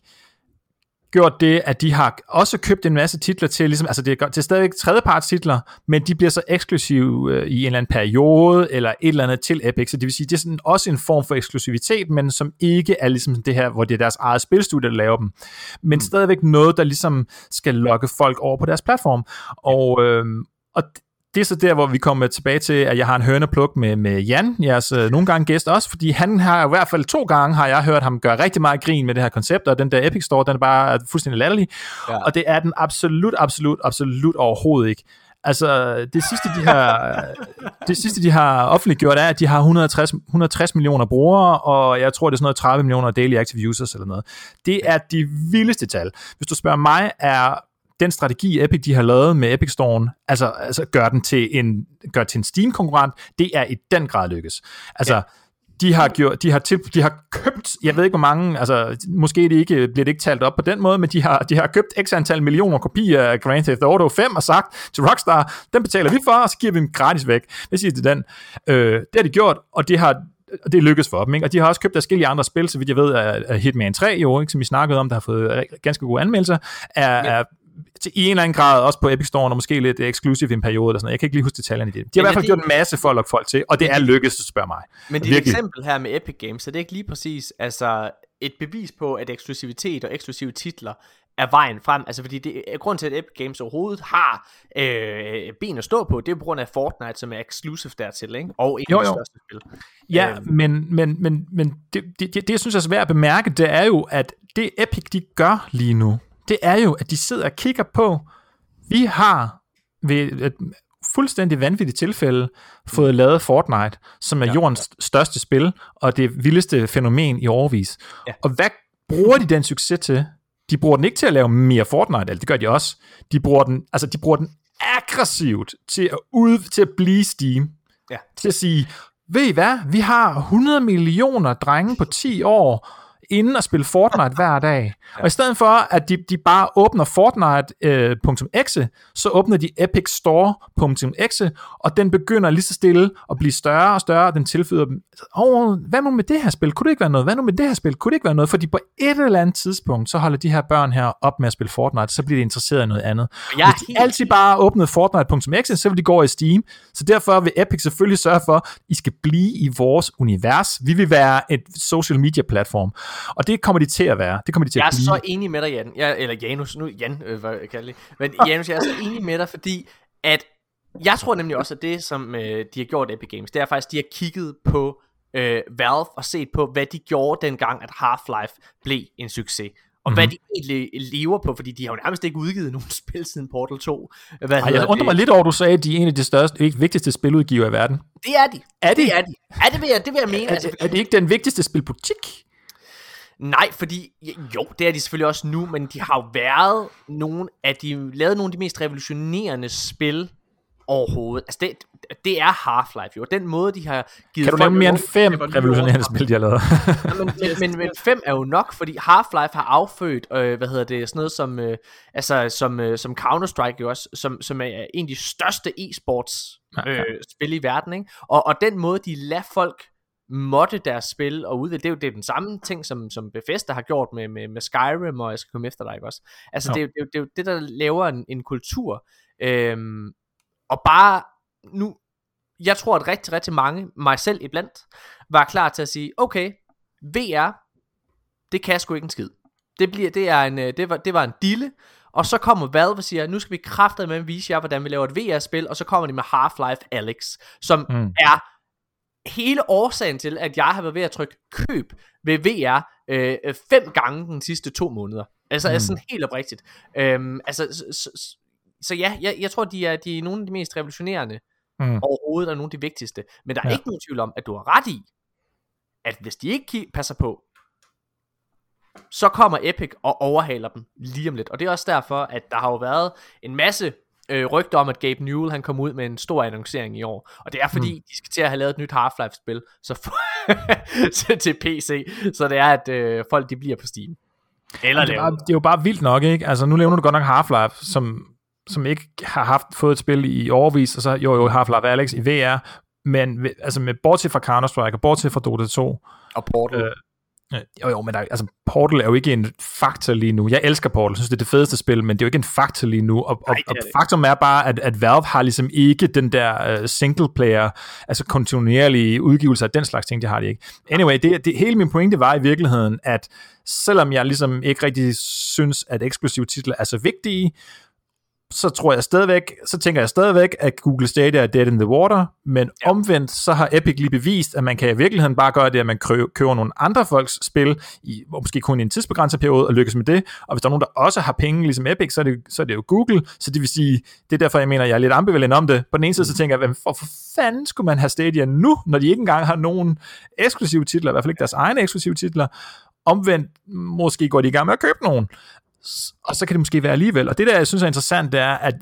gjort det, at de har også købt en masse titler til, ligesom, altså det er, det er stadigvæk tredjeparts titler, men de bliver så eksklusive øh, i en eller anden periode, eller et eller andet til Epic, så det vil sige, det er sådan også en form for eksklusivitet, men som ikke er ligesom det her, hvor det er deres eget spilstudie, der laver dem, men mm. stadigvæk noget, der ligesom skal lokke folk over på deres platform, og, øh, og det er så der, hvor vi kommer tilbage til, at jeg har en hønepluk med, med Jan, jeres øh, nogle gange gæst også, fordi han har i hvert fald to gange, har jeg hørt ham gøre rigtig meget grin med det her koncept, og den der Epic Store, den er bare fuldstændig latterlig, ja. Og det er den absolut, absolut, absolut overhovedet ikke. Altså, det sidste, de har, det sidste, de har offentliggjort, er, at de har et hundrede og tres millioner brugere, og jeg tror, det er sådan noget tredive millioner daily active users eller noget. Det er de vildeste tal. Hvis du spørger mig, er... den strategi Epic, de har lavet med Epic Store'en, altså, altså gør den til en, gør til en Steam-konkurrent, det er i den grad lykkes. Altså, ja. de, har gjort, de, har til, de har købt, jeg ved ikke hvor mange, altså, måske det ikke, bliver det ikke talt op på den måde, men de har, de har købt x antal millioner kopier af Grand Theft Auto fem og sagt til Rockstar, den betaler vi for, og så giver vi dem gratis væk. Hvad siger de til den? Øh, det har de gjort, og det har... og det lykkes for dem, ikke? Og de har også købt forskellige andre spil, så vidt jeg ved, er Hitman tre jo, ikke, som vi snakkede om, der har fået ganske gode anmeldelser, er, ja. er til en eller anden grad også på Epic Store, og måske lidt eksklusiv i en periode eller sådan noget. Jeg kan ikke lige huske detaljerne i det. De har men i hvert fald det... gjort en masse for at lokke folk til, og det er lykkedes, spørg mig. Men det er et eksempel her med Epic Games, så det er ikke lige præcis altså et bevis på, at eksklusivitet og eksklusive titler er vejen frem, altså fordi det er grund til, at Epic Games overhovedet har øh, ben at stå på, det er på grund af Fortnite, som er exclusive dertil, ikke? Og en jo, af de største spil. Ja, øhm. men, men, men, men det, det, det, det synes jeg er svært at bemærke, det er jo, at det Epic, de gør lige nu, det er jo, at de sidder og kigger på, vi har ved et fuldstændig vanvittigt tilfælde fået lavet Fortnite, som er ja, jordens ja. største spil, og det vildeste fænomen i årevis. Ja. Og hvad bruger de den succes til? De bruger den ikke til at lave mere Fortnite, eller det gør de også. De bruger den, altså de bruger den aggressivt til at ud til at blive Steam. Ja. Til at sige, ved I hvad? Vi har hundrede millioner drenge på ti år inden at spille Fortnite hver dag. Ja. Og i stedet for at de, de bare åbner Fortnite punktum e x e, øh, så åbner de Epic Store punktum e x e, og den begynder lige så stille at blive større og større, og den tilføjer dem, oh, hvad nu med det her spil? Kunne det ikke være noget? Hvad nu med det her spil? Kunne det ikke være noget? Fordi på et eller andet tidspunkt, så holder de her børn her op med at spille Fortnite, så bliver de interesseret i noget andet. Jeg Hvis de helt... altid bare åbnede Fortnite punktum e x e, så vil de gå over i Steam. Så derfor vil Epic selvfølgelig sørge for, at I skal blive i vores univers. Vi vil være et social media platform. Og det kommer de til at være. Det kommer de til jeg at blive. Jeg er så enig med dig, Jan. Jeg, eller Janus, nu Jan, øh, hvad kalder det? Men Janus, jeg er så enig med dig, fordi at jeg tror nemlig også, at det, som øh, de har gjort Epic Games, det er faktisk, de har kigget på øh, Valve og set på, hvad de gjorde dengang, at Half-Life blev en succes. Og mm-hmm. hvad de egentlig lever på, fordi de har jo nærmest ikke udgivet nogen spil siden Portal to. Hvad Ej, jeg undrer mig lidt over, du sagde, at de er en af de største, vigtigste spiludgiver i verden. Det er de. Er det? Det er de. Er det, vil jeg, det vil jeg mene. Er, altså, er det ikke den vigtigste spilbutik? Nej, fordi, jo, det er de selvfølgelig også nu, men de har jo været nogle af de, lavet nogle af de mest revolutionerende spil overhovedet. Altså, det, det er Half-Life jo, og den måde, de har givet... Kan du nævne mere end fem revolutionerende spil, de har lavet? men, men, men fem er jo nok, fordi Half-Life har affødt, øh, hvad hedder det, sådan noget som, øh, altså, som, øh, som Counter-Strike jo også, som, som er en af de største e-sports øh, ja, ja. spil i verden, ikke? Og, og den måde, de lader folk måtte deres spil og udvikle, det er jo det er den samme ting, som, som Bethesda har gjort med, med, med Skyrim, og jeg skal komme efter dig også. Altså, no. det, er jo, det er jo det, der laver en, en kultur. Øhm, og bare nu, jeg tror, at rigtig, rigtig mange, mig selv iblandt, var klar til at sige, okay, V R, det kan sgu ikke en skid. Det, bliver, det, er en, det, var, det var en dille, og så kommer Valve og siger, nu skal vi kraftedeme med at vise jer, hvordan vi laver et V R-spil, og så kommer de med Half-Life Alyx, som mm. er hele årsagen til, at jeg har været ved at trykke køb ved V R øh, fem gange den sidste to måneder. Altså, mm. altså sådan helt oprigtigt. Øhm, altså, så, så, så ja, jeg, jeg tror, de er, de er nogle af de mest revolutionerende mm. overhovedet, og nogle af de vigtigste. Men der er ja. ikke nogen tvivl om, at du har ret i, at hvis de ikke passer på, så kommer Epic og overhaler dem lige om lidt. Og det er også derfor, at der har jo været en masse... Øh, rygter om, at Gabe Newell, han kom ud med en stor annoncering i år, og det er fordi mm. de skal til at have lavet et nyt Half-Life-spil så for, til P C, så det er, at øh, folk de bliver på Steam. Eller det, er bare, det er jo bare vildt nok, ikke? Altså, nu laver du godt nok Half-Life, som, som ikke har haft fået et spil i årevis, og så jo jo Half-Life Alyx i V R, men altså med bortset fra Counter-Strike, og bortset fra Dota to. Og Portal. Øh, Jo, jo, men der, altså, Portal er jo ikke en faktor lige nu. Jeg elsker Portal, jeg synes, det er det fedeste spil, men det er jo ikke en faktor lige nu. Og, og, Nej, og faktum er bare, at, at Valve har ligesom ikke den der uh, singleplayer, altså kontinuerlige udgivelser af den slags ting, det har de ikke. Anyway, det, det, hele min pointe var i virkeligheden, at selvom jeg ligesom ikke rigtig synes, at eksklusive titler er så vigtige, så tror jeg stadigvæk, så tænker jeg stadigvæk, at Google Stadia er dead in the water, men ja. omvendt, så har Epic lige bevist, at man kan i virkeligheden bare gøre det, at man køber nogle andre folks spil, i, måske kun i en tidsbegrænset periode, og lykkes med det, og hvis der er nogen, der også har penge, ligesom Epic, så er det, så er det jo Google, så det vil sige, det er derfor, jeg mener, jeg er lidt ambivalent om det. På den ene side, så tænker jeg, hvorfor fanden skulle man have Stadia nu, når de ikke engang har nogen eksklusive titler, i hvert fald ikke deres egne eksklusive titler, omvendt, måske går de i gang med at købe nogen. Og så kan det måske være alligevel. Og det der, jeg synes er interessant, det er, at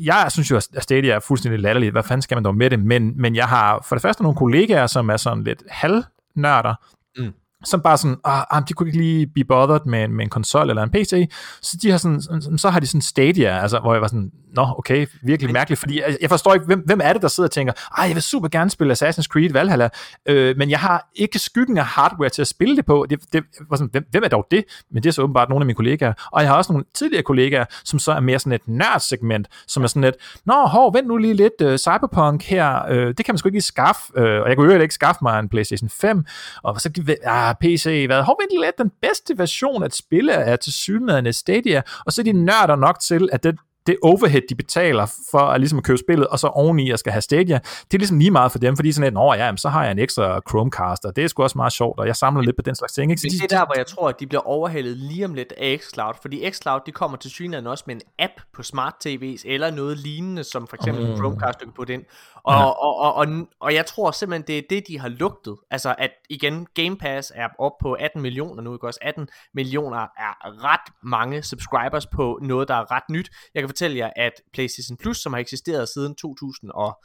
jeg synes jo, at Stadia er fuldstændig latterligt. Hvad fanden skal man dog med det? Men, men jeg har for det første nogle kollegaer, som er sådan lidt halvnørder, mm. som bare sådan, ah, de kunne ikke lige blive bothered med en, med en konsol eller en P C. Så, de har sådan, så har de sådan Stadia, altså, hvor jeg var sådan, nå, okay, virkelig mærkeligt, fordi jeg forstår ikke, hvem, hvem er det, der sidder og tænker, ej, jeg vil super gerne spille Assassin's Creed Valhalla, øh, men jeg har ikke skyggen af hardware til at spille det på. Det, det var sådan, hvem, hvem er dog det? Men det er så åbenbart nogle af mine kollegaer. Og jeg har også nogle tidligere kollegaer, som så er mere sådan et nørdsegment, som er sådan et, nå, hov, vent nu lige lidt, uh, Cyberpunk her, uh, det kan man sgu ikke lige skaffe, uh, og jeg kunne jo ikke skaffe mig en PlayStation fem, og så ah, P C, hvad? Hov, vent lidt, den bedste version at spille er til sygemadende Stadia, og så er de nørder nok til, at det det overhead, de betaler for at, ligesom at købe spillet, og så oveni, jeg skal have Stadia, det er ligesom lige meget for dem, fordi sådan et, ja, så har jeg en ekstra Chromecast, og det er sgu også meget sjovt, og jeg samler lidt på den slags ting. Ikke? Det er de, der, hvor jeg tror, at de bliver overhældet lige om lidt af xCloud, fordi xCloud, de kommer til synligheden også med en app på smart T V's, eller noget lignende, som for eksempel mm. Chromecast, du kan putte ind. Og, ja. og, og, og, og jeg tror simpelthen, det er det, de har lugtet. Altså, at igen, Game Pass er op på atten millioner nu, ikke også? atten millioner er ret mange subscribers på noget, der er ret nyt. Jeg kan fortælle jer, at PlayStation Plus, som har eksisteret siden to tusind og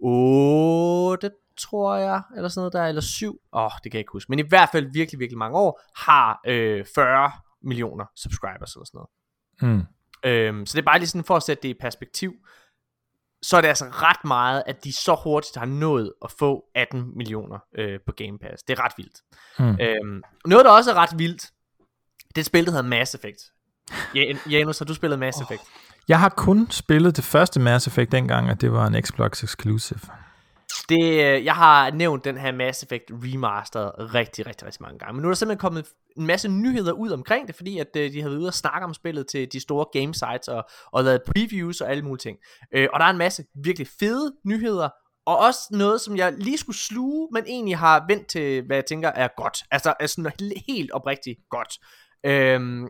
otte, tror jeg, eller sådan noget der, eller syv, åh, oh, det kan jeg ikke huske, men i hvert fald virkelig, virkelig mange år, har øh, fyrre millioner subscribers, eller sådan noget. Mm. Øhm, så det er bare lige sådan, for at sætte det i perspektiv, så er det altså ret meget, at de så hurtigt har nået at få atten millioner øh, på Game Pass. Det er ret vildt. Mm. Øhm, noget, der også er ret vildt, det er et spil, der hedder Mass Effect. Janus, har du spillet Mass Effect? Jeg har kun spillet det første Mass Effect dengang, at det var en Xbox exclusive. Det, jeg har nævnt den her Mass Effect remaster rigtig, rigtig, rigtig mange gange. Men nu er der simpelthen kommet en masse nyheder ud omkring det, fordi at de har været ude og snakke om spillet til de store game sites og, og lavet previews og alle mulige ting. Og der er en masse virkelig fede nyheder Og også noget, som jeg lige skulle sluge, men egentlig har vendt til, hvad jeg tænker er godt. Altså er sådan helt oprigtigt godt. Øhm,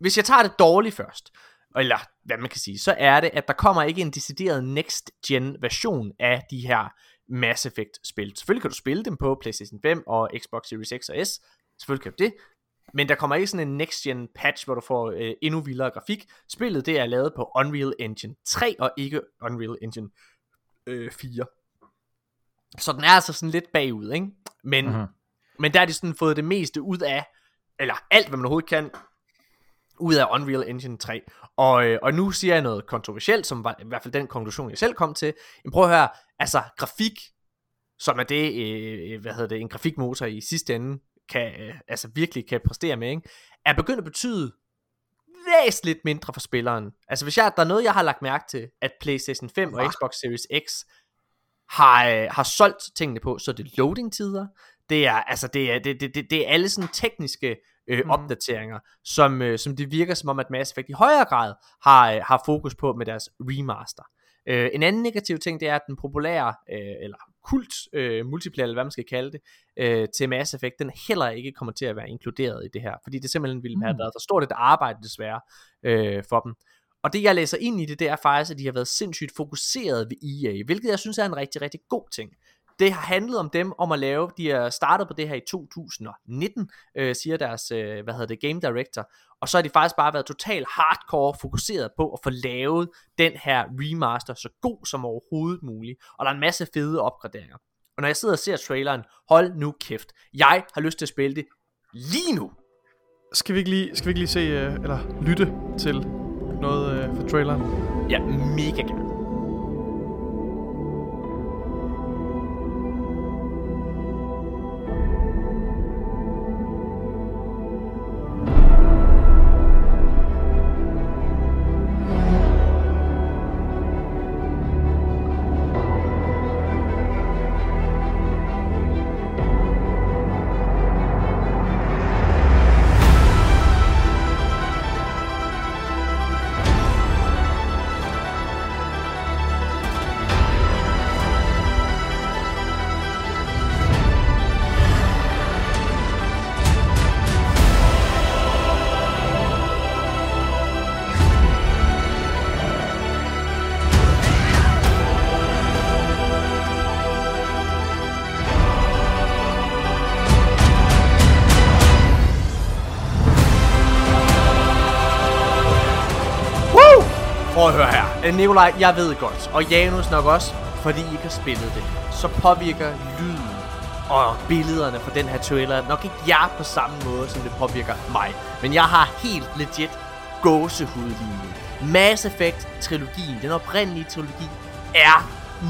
hvis jeg tager det dårligt først, eller hvad man kan sige, så er det, at der kommer ikke en decideret next-gen version af de her Mass Effect-spil. Selvfølgelig kan du spille dem på PlayStation fem og Xbox Series X og S. Selvfølgelig kan du det. Men der kommer ikke sådan en next-gen patch, hvor du får øh, endnu vildere grafik. Spillet det er lavet på Unreal Engine tre og ikke Unreal Engine fire. Så den er altså sådan lidt bagud, ikke? Men, mm-hmm. men der har de sådan fået det meste ud af, eller alt hvad man overhovedet kan, ud af Unreal Engine tre. Og, og nu siger jeg noget kontroversielt, som var i hvert fald den konklusion jeg selv kom til. Men prøv at høre, altså grafik, som er det, øh, hvad hedder det, en grafikmotor i sidste ende kan, øh, altså virkelig kan præstere med, ikke? Er begyndt at betyde væsentligt mindre for spilleren. Altså hvis jeg, der er noget jeg har lagt mærke til, at PlayStation fem og Xbox Series X har, øh, har solgt tingene på, så er det loading-tider. Det er altså det er, det, det, det, det er alle sådan tekniske øh, mm. opdateringer, som, øh, som det virker som om at Mass Effect i højere grad har, øh, har fokus på med deres remaster. øh, En anden negativ ting, det er at den populære øh, eller kult øh, multiplayer, eller hvad man skal kalde det, øh, til Mass Effect, den heller ikke kommer til at være inkluderet i det her, fordi det simpelthen ville have været for stort et arbejde desværre øh, for dem. Og det jeg læser ind i det, det er faktisk at de har været sindssygt fokuseret ved E A, hvilket jeg synes er en rigtig, rigtig god ting. Det har handlet om dem, om at lave, de har startet på det her i to tusind nitten, øh, siger deres, øh, hvad hedder det, Game Director, og så har de faktisk bare været totalt hardcore fokuseret på at få lavet den her remaster så god som overhovedet muligt, og der er en masse fede opgraderinger. Og når jeg sidder og ser traileren, hold nu kæft, jeg har lyst til at spille det lige nu. Skal vi ikke lige, skal vi ikke lige se, øh, eller lytte til noget øh, fra traileren? Ja, mega gerne. Nikolaj, jeg ved godt, og Janus nok også, fordi I ikke har spillet det, så påvirker lyden og billederne fra den her trailer nok ikke jer på samme måde, som det påvirker mig. Men jeg har helt legit gåsehudlinje. Mass Effect-trilogien, den oprindelige trilogi, er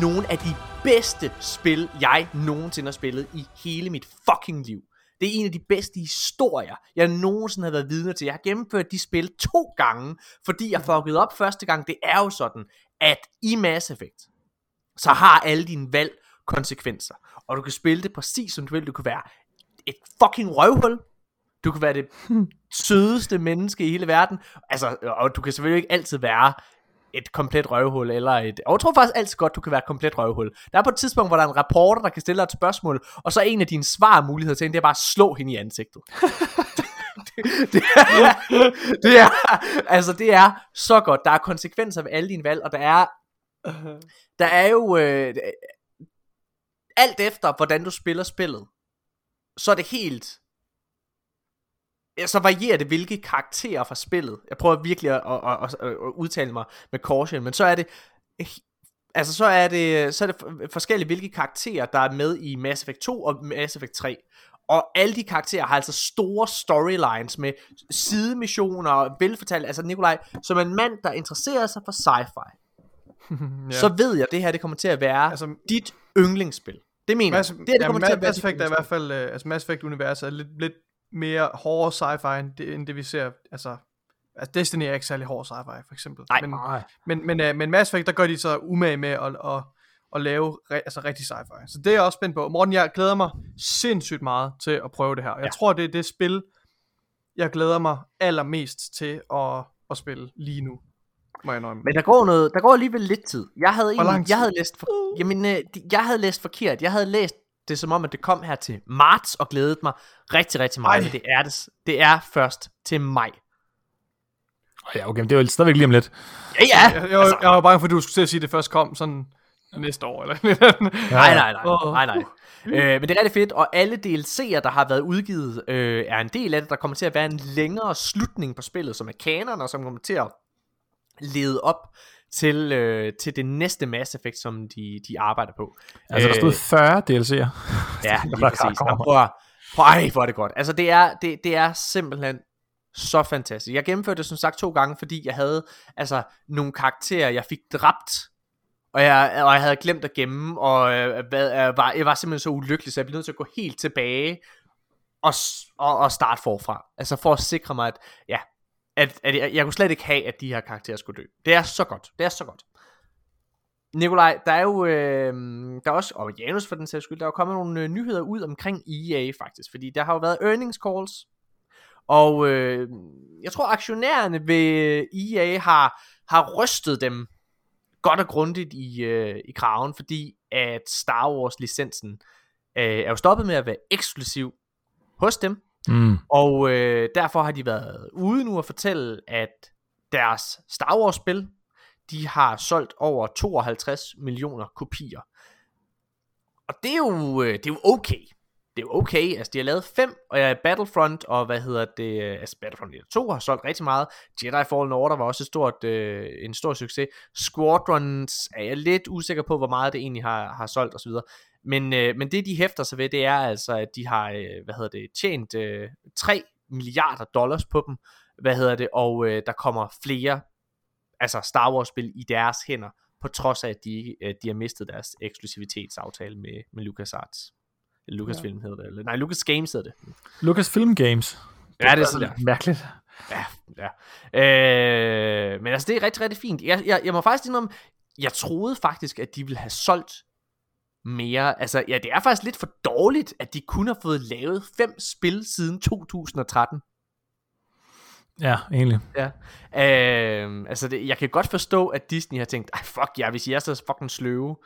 nogle af de bedste spil, jeg nogensinde har spillet i hele mit fucking liv. Det er en af de bedste historier, jeg nogensinde har været vidne til. Jeg har gennemført de spil to gange, fordi jeg fuckede op første gang. Det er jo sådan, at i Mass Effect, så har alle dine valg konsekvenser. Og du kan spille det præcis som du vil. Du kan være et fucking røvhul. Du kan være det sødeste menneske i hele verden. Altså, og du kan selvfølgelig ikke altid være et komplet røvhul, eller et... Og jeg tror faktisk altid godt, du kan være et komplet røvhul. Der er på et tidspunkt, hvor der er en reporter, der kan stille dig et spørgsmål, og så en af dine svarmuligheder til hende, det er bare at slå hende i ansigtet. det, det, er, det er... Altså, det er så godt. Der er konsekvenser ved alle dine valg, og der er... Der er jo... Øh, alt efter, hvordan du spiller spillet, så er det helt... Så varierer det, hvilke karakterer fra spillet. Jeg prøver virkelig at, at, at, at udtale mig med caution, men så er det, altså så er det, så er det forskellige, hvilke karakterer der er med i Mass Effect to og Mass Effect tre. Og alle de karakterer har altså store storylines med sidemissioner og velfortalt. Altså Nikolaj, som en mand, der interesserer sig for sci-fi, ja. Så ved jeg, det her det kommer til at være altså, dit yndlingsspil. Det mener Mass, jeg. Det her, det ja, kommer Mass, til at være Mass Effect er i hvert fald, altså Mass Effect-universet er lidt, lidt mere hårde sci-fi end det, end det vi ser. Altså, altså Destiny er ikke særlig hård sci-fi for eksempel. Nej, men, nej. Men, men, men, men Mass Effect, der gør de så umage med at, at, at lave re, altså rigtig sci-fi. Så det er jeg også spændt på. Morten, jeg glæder mig sindssygt meget til at prøve det her. Jeg ja. tror det er det spil jeg glæder mig allermest til at, at spille lige nu. må jeg nøje. Men der går noget, der går alligevel lidt tid. Jeg havde egentlig, jeg havde læst, for, jamen, jeg havde læst forkert. Jeg havde læst det som om at det kom her til marts og glædede mig rigtig, rigtig meget. Ej. Men det er det, det er først til maj. Ja, okay, men det er jo stadigvæk lige om lidt. Ja, ja. Jeg, jeg, altså. jeg var bare fordi du skulle til at sige at det først kom sådan næste år eller. nej, nej, nej, nej, nej. Øh, men det er rigtig fedt, og alle D L C'er, der har været udgivet, øh, er en del af det. Der kommer til at være en længere slutning på spillet, som er kanon, og som kommer til at lede op til, øh, til det næste Mass Effect, som de, de arbejder på. Altså, der stod fyrre D L C'er. Ja, lige præcis. Prøv, prøv, ej, hvor er det godt. Altså, det er, det, det er simpelthen så fantastisk. Jeg gennemførte det, som sagt, to gange, fordi jeg havde altså nogle karakterer, jeg fik dræbt, Og jeg, og jeg havde glemt at gemme, og øh, var, jeg var simpelthen så ulykkelig, så jeg blev nødt til at gå helt tilbage og, og, og starte forfra. Altså for at sikre mig, at, ja, at, at jeg, jeg kunne slet ikke have, at de her karakterer skulle dø. Det er så godt, det er så godt. Nikolaj, der er jo øh, der er også, og Janus for den sags skyld, der er jo kommet nogle øh, nyheder ud omkring E A faktisk, fordi der har jo været earnings calls, og øh, jeg tror aktionærerne ved E A har, har rystet dem godt og grundigt i, øh, i kraven, fordi at Star Wars licensen øh, er jo stoppet med at være eksklusiv hos dem, mm. og øh, derfor har de været ude nu at fortælle, at deres Star Wars spil, de har solgt over tooghalvtreds millioner kopier. Og det er jo, øh, det er jo okay. Det er jo okay, altså de har lavet fem, og jeg er Battlefront, og hvad hedder det, altså Battlefront to har solgt rigtig meget, Jedi Fallen Order var også et stort, øh, en stor succes, Squadrons er jeg lidt usikker på, hvor meget det egentlig har, har solgt osv., men, øh, men det de hæfter sig ved, det er altså, at de har, øh, hvad hedder det, tjent øh, tre milliarder dollars på dem, hvad hedder det, og øh, der kommer flere, altså Star Wars spil i deres hænder, på trods af, at de, øh, de har mistet deres eksklusivitetsaftale med, med LucasArts. Lucas Film hedder det. Eller, nej, Lucas Games hedder det. Lucas Film Games. Ja, det er sådan mærkeligt. Ja, ja. Øh, men altså, det er rigtig, rigtig fint. Jeg, jeg, jeg må faktisk indrømme, jeg troede faktisk, at de ville have solgt mere. Altså, ja, det er faktisk lidt for dårligt, at de kun har fået lavet fem spil siden to tusind og tretten. Ja, egentlig. Ja. Øh, altså, det, jeg kan godt forstå, at Disney har tænkt, ej, fuck jer, hvis I er så fucking sløve.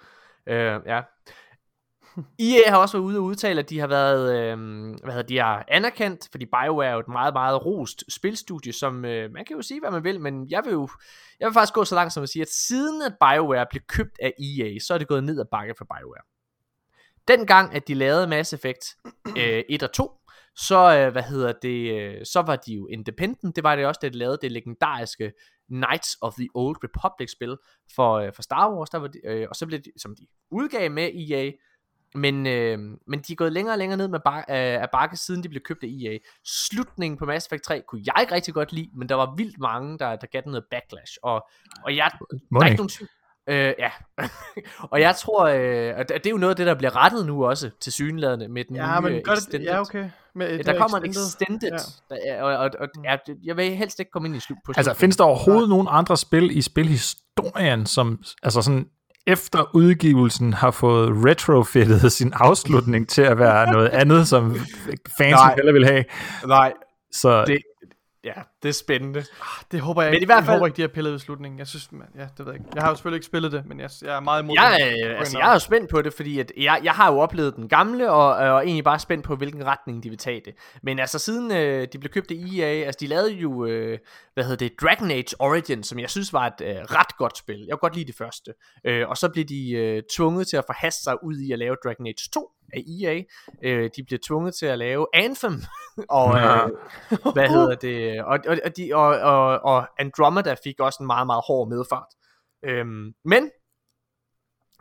Øh, ja. E A har også været ude og udtale, at de har været, øh, hvad hedder, de har anerkendt, fordi BioWare er jo et meget, meget rost spilstudie, som øh, man kan jo sige, hvad man vil, men jeg vil jo, jeg vil faktisk gå så langt som at sige, at siden at BioWare blev købt af E A, så er det gået ned ad bakke for BioWare. Dengang, at de lavede Mass Effect øh, et og to, så, øh, hvad hedder det, øh, så var de jo independent, det var det også, da de lavede det legendariske Knights of the Old Republic-spil for, øh, for Star Wars, der var de, øh, og så blev det, som de udgav med E A, Men, øh, men de er gået længere og længere ned med bar, øh, af bakke, siden de blev købt af E A. Slutningen på Mass Effect tre kunne jeg ikke rigtig godt lide, men der var vildt mange, der, der gav den noget backlash. Og, og jeg, der er ikke nogen tvivl. Øh, ja. Og jeg tror, øh, at det er jo noget af det, der bliver rettet nu også, til syneladende med den ja, nye men godt, extended. Ja, okay. Med, der kommer en extended, extended der, og, og, og ja, jeg vil helst ikke komme ind i slut på. Altså, findes der overhovedet nogen andre spil i spilhistorien, som altså sådan efter udgivelsen har fået retrofittet sin afslutning til at være noget andet, som fansen heller vil have. Nej, så det, ja, det er spændende. Det håber jeg men ikke. I hvert fald jeg håber ikke, de har pillet ved slutningen. Jeg synes, man, ja, det ved jeg ikke. Jeg har jo selvfølgelig ikke spillet det, men jeg, jeg er meget imod jeg, det. Altså, jeg er jo spændt på det, fordi at jeg, jeg har jo oplevet den gamle, og, og egentlig bare spændt på, hvilken retning de vil tage det. Men altså, siden øh, de blev købt af E A, altså de lavede jo, øh, hvad hedder det, Dragon Age Origins, som jeg synes var et øh, ret godt spil. Jeg kunne godt lide det første. Øh, og så blev de øh, tvunget til at forhaste sig ud i at lave Dragon Age to. Af E A, øh, de bliver tvunget til at lave Anthem, og øh, hvad hedder det, og, og, de, og, og, og Andromeda fik også en meget, meget hård medfart, øhm, men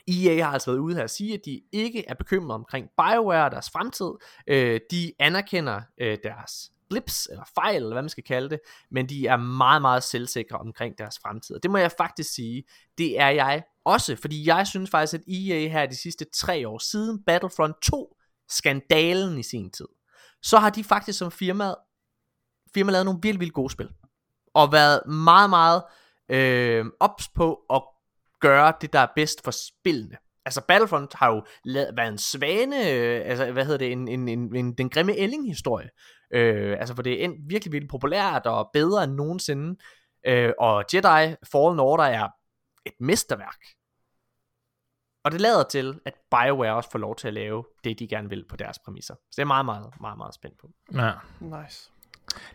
E A har altså været ude her at sige, at de ikke er bekymret omkring BioWare og deres fremtid, øh, de anerkender øh, deres blips, eller fejl, eller hvad man skal kalde det, men de er meget, meget selvsikre omkring deres fremtid, og det må jeg faktisk sige, det er jeg også, fordi jeg synes faktisk, at E A her de sidste tre år, siden Battlefront to-skandalen i sin tid, så har de faktisk som firma, firma lavet nogle vildt, vildt gode spil, og været meget, meget øh, ops på at gøre det, der er bedst for spillene. Altså Battlefront har jo lavet, været en svane, øh, altså hvad hedder det, en, en, en, en, den grimme ælling-historie, øh, altså for det er virkelig, virkelig populært og bedre end nogensinde, Øh, og Jedi Fallen Order er et mesterværk. Og det lader til, at BioWare også får lov til at lave det, de gerne vil på deres præmisser. Så det er meget, meget, meget, meget spændt på. Ja. Nice.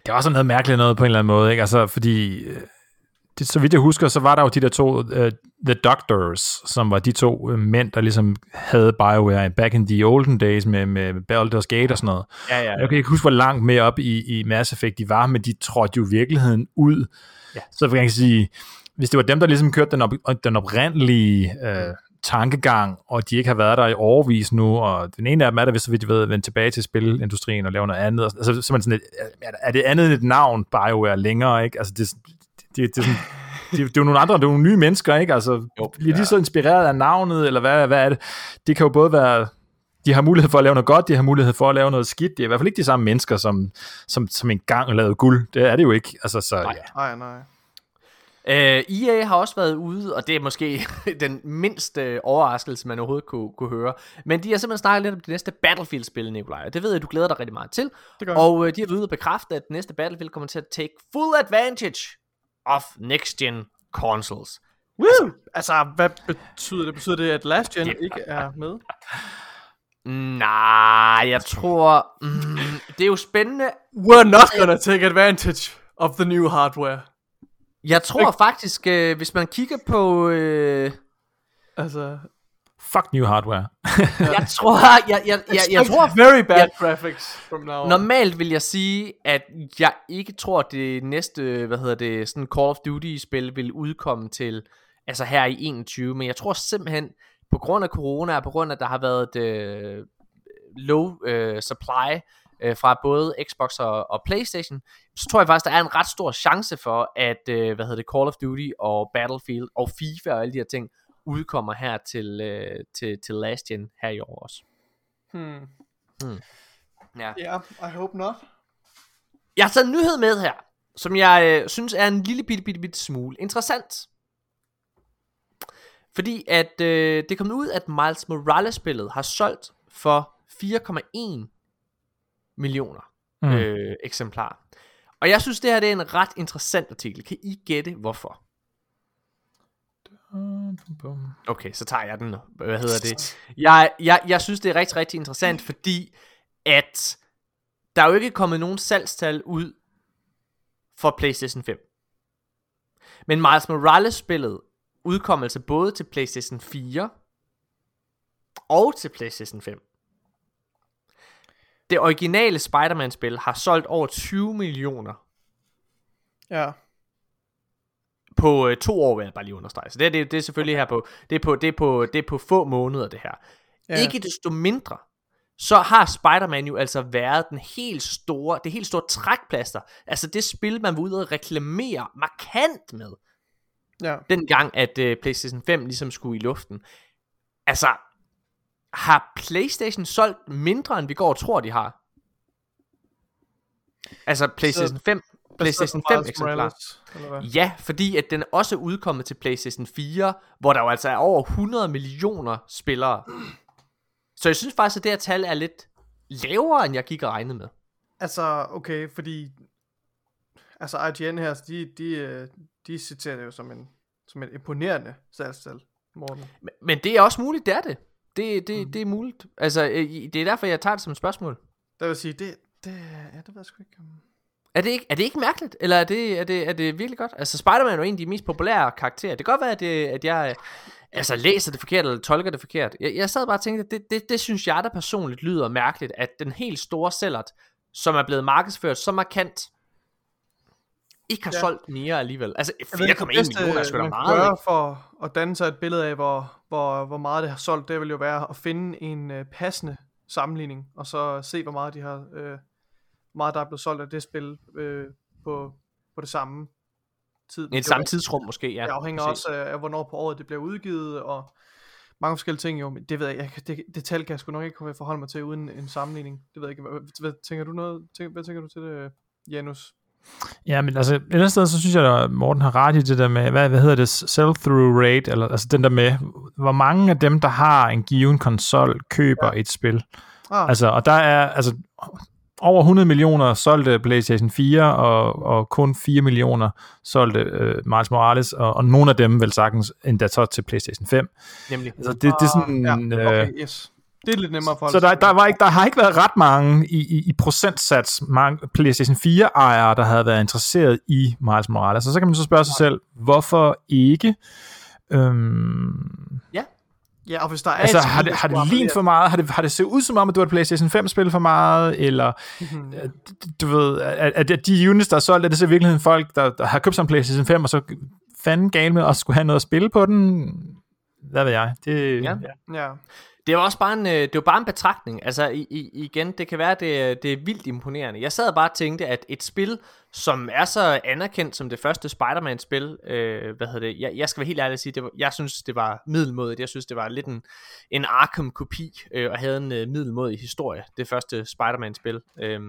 Det var sådan noget mærkeligt noget på en eller anden måde, ikke? Altså, fordi... Det, så vidt jeg husker, så var der jo de der to uh, The Doctors, som var de to uh, mænd, der ligesom havde BioWare back in the olden days med, med Baldur's Gate og sådan noget. Ja, ja, ja. Jeg kan ikke huske, hvor langt mere op i, i Mass Effect de var, men de trådte jo virkeligheden ud. Ja. Så jeg kan sige, hvis det var dem, der ligesom kørte den, op, den oprindelige uh, tankegang, og de ikke har været der i årevis nu, og den ene af dem er der, hvis så vidt jeg ved, vendt tilbage til spilindustrien og lave noget andet. Altså, så man sådan et, er det andet end et navn BioWare længere, ikke? Altså det Det, det, er sådan, det, det er jo nogle andre, det er nogle nye mennesker, ikke? Altså, jo, bliver de ja. så inspireret af navnet, eller hvad, hvad er det? Det kan jo både være, de har mulighed for at lave noget godt, de har mulighed for at lave noget skidt, det er i hvert fald ikke de samme mennesker, som, som, som engang lavede guld, det er det jo ikke. Altså, så, nej, ja. nej, nej. Uh, E A har også været ude, og det er måske den mindste overraskelse, man overhovedet kunne, kunne høre, men de har simpelthen snakket lidt om det næste Battlefield-spil, Nikolaj, og det ved jeg, at du glæder dig rigtig meget til, og uh, de har været ude og bekræfte, at det næste Battlefield kommer til at take full advantage of next-gen consoles. Woo! Altså, altså, hvad betyder det? Betyder det, at last-gen yeah. ikke er med? Nej, jeg tror... Mm, det er jo spændende... We're not gonna take advantage of the new hardware. Jeg tror okay. faktisk, øh, hvis man kigger på... Øh... Altså... Fuck new hardware. jeg tror, jeg, jeg, jeg, jeg, jeg tror, very bad jeg, graphics from now on. Normalt vil jeg sige, at jeg ikke tror, at det næste, hvad hedder det, sådan Call of Duty-spil vil udkomme til, altså her i enogtyve, men jeg tror simpelthen, på grund af corona, og på grund af, at der har været et uh, low uh, supply uh, fra både Xbox og, og PlayStation, så tror jeg faktisk, der er en ret stor chance for, at, uh, hvad hedder det, Call of Duty og Battlefield og FIFA og alle de her ting, udkommer her til, øh, til, til last gen her i år også. Hmm. Hmm. Ja. Yeah, I hope not. Jeg har taget en nyhed med her, som jeg øh, synes er en lille bitte, bitte, bitte smule interessant. Fordi at øh, det er kommet ud, at Miles Morales-spillet har solgt for fire komma en millioner mm. øh, eksemplarer. Og jeg synes, det her det er en ret interessant artikel. Kan I gætte hvorfor? Okay, så tager jeg den. Hvad hedder det? Jeg, jeg, jeg synes, det er rigtig, rigtig interessant, fordi at der er jo ikke kommet nogen salgstal ud for PlayStation fem. Men Miles Morales-spillet udkom altså både til PlayStation fire og til PlayStation fem. Det originale Spider-Man-spil har solgt over tyve millioner. Ja. På øh, to år vil jeg bare lige understrege. Så det, det, det er selvfølgelig her på det er på, det er på, det er på få måneder det her. Ja. Ikke desto mindre, så har Spider-Man jo altså været den helt store, det helt store trækplaster. Altså det spil, man var ude og reklamere markant med. Ja. Dengang, at øh, PlayStation fem ligesom skulle i luften. Altså, har PlayStation solgt mindre, end vi går og tror, de har? Altså PlayStation så... fem... PlayStation fem eksemplar. Ja, fordi at den også er udkommet til PlayStation fire, hvor der jo altså er over hundrede millioner spillere. Så jeg synes faktisk, at det her tal er lidt lavere, end jeg gik og regnede med. Altså, okay, fordi altså I G N her, de, de, de citerer det jo som en, som en imponerende salgstal, Morten. Men, men det er også muligt, det er det. Det, det, mm. det er muligt. Altså, det er derfor, jeg tager det som et spørgsmål. Det vil sige, det, det, ja, det ved jeg sgu ikke. Er det ikke, er det ikke mærkeligt? Eller er det, er, det, er det virkelig godt? Altså, Spider-Man er jo en af de mest populære karakterer. Det kan godt være, at, det, at jeg altså, læser det forkert, eller tolker det forkert. Jeg, jeg sad bare og tænkte, at det, det, det synes jeg, der personligt lyder mærkeligt, at den helt store sælgert, som er blevet markedsført så markant, ikke har ja. solgt mere alligevel. Altså, fire komma en millioner er sgu da meget. Man for at danne sig et billede af, hvor, hvor, hvor meget det har solgt, det vil jo være at finde en øh, passende sammenligning, og så se, hvor meget de har... Øh, meget der er blevet solgt af det spil øh, på, på det samme tid. Et samme tidsrum måske, ja. Det afhænger præcis. Også af, hvornår på året det bliver udgivet, og mange forskellige ting jo, men det ved jeg, jeg det, det tal kan jeg sgu nok ikke komme forholde mig til uden en sammenligning. Det ved jeg ikke. Hvad, hvad tænker du noget? Tænker, hvad tænker du til det, Janus? Ja, men altså, et eller andet sted, så synes jeg, at Morten har ret i det der med, hvad, hvad hedder det, sell-through rate, eller altså den der med, hvor mange af dem, der har en given konsol, køber ja. et spil. Ah. Altså, og der er, altså... over hundrede millioner solgte PlayStation fire, og, og kun fire millioner solgte øh, Miles Morales, og, og nogle af dem vel sagtens endda så til PlayStation fem. Nemlig. Så det, det er sådan... Ja, okay, yes. Det er lidt nemmere for os. Så der, der, var ikke, der har ikke været ret mange i, i, i procentsats mange PlayStation fire-ejere, der havde været interesseret i Miles Morales. Og så kan man så spørge sig selv, hvorfor ikke? Øhm... Ja. Ja, og hvis der er altså, et har det, har det lignet for meget? Har det, har det set ud som om, at du har et PlayStation fem-spil for meget? Eller, mm-hmm. du ved, at, at de units, der er solgt, er det så i virkeligheden folk, der, der har købt sig en PlayStation fem, og så fanden galt med at skulle have noget at spille på den? Hvad ved jeg? Det, ja, ja. ja. Det var også bare en, det var bare en betragtning. Altså i, i, igen, det kan være, det, det er vildt imponerende. Jeg sad og bare og tænkte, at et spil, som er så anerkendt som det første Spider-Man-spil, øh, hvad hedder det? Jeg, jeg skal være helt ærlig at sige, det var, jeg synes, det var middelmådigt. Jeg synes, det var lidt en, en Arkham-kopi, øh, og havde en øh, middelmådig historie, det første Spider-Man-spil. Øh,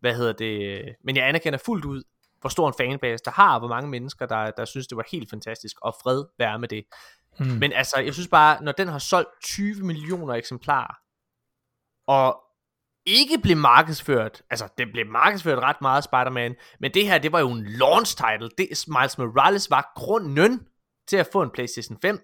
hvad hedder det? Men jeg anerkender fuldt ud, hvor stor en fanbase der har, hvor mange mennesker, der, der synes, det var helt fantastisk, og fred være med det. Mm. Men altså, jeg synes bare, når den har solgt tyve millioner eksemplarer, og ikke blev markedsført, altså den blev markedsført ret meget, Spider-Man, men det her, det var jo en launch title. Det, Miles Morales var grunden til at få en PlayStation fem.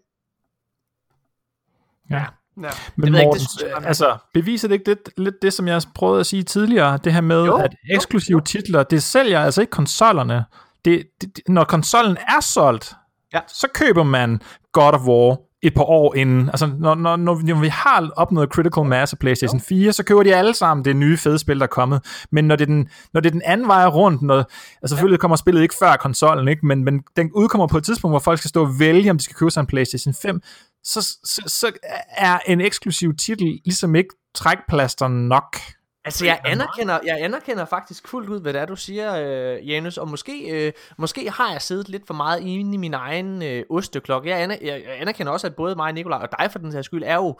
Ja. Ja. Men Morten, ikke, det synes jeg, altså, beviser det ikke lidt, lidt det, som jeg prøvede at sige tidligere, det her med, jo, at eksklusive jo, jo. titler, det sælger altså ikke konsollerne. Det, det, når konsollen er solgt, ja. Så køber man God of War et par år inden. Altså, når, når, når vi har opnået critical mass af PlayStation fire, så køber de alle sammen det nye fede spil, der er kommet. Men når det er den, når det er den anden vej rundt, når, altså selvfølgelig kommer spillet ikke før konsollen, ikke? Men, men den udkommer på et tidspunkt, hvor folk skal stå og vælge, om de skal købe sig en PlayStation fem, så, så, så er en eksklusiv titel ligesom ikke trækplaster nok. Altså, jeg anerkender, jeg anerkender faktisk fuldt ud, hvad det er, du siger, øh, Janus, og måske, øh, måske har jeg siddet lidt for meget inde i min egen øh, osteklokke. Jeg, aner, jeg anerkender også, at både mig, Nikolaj og dig for den sags skyld er jo,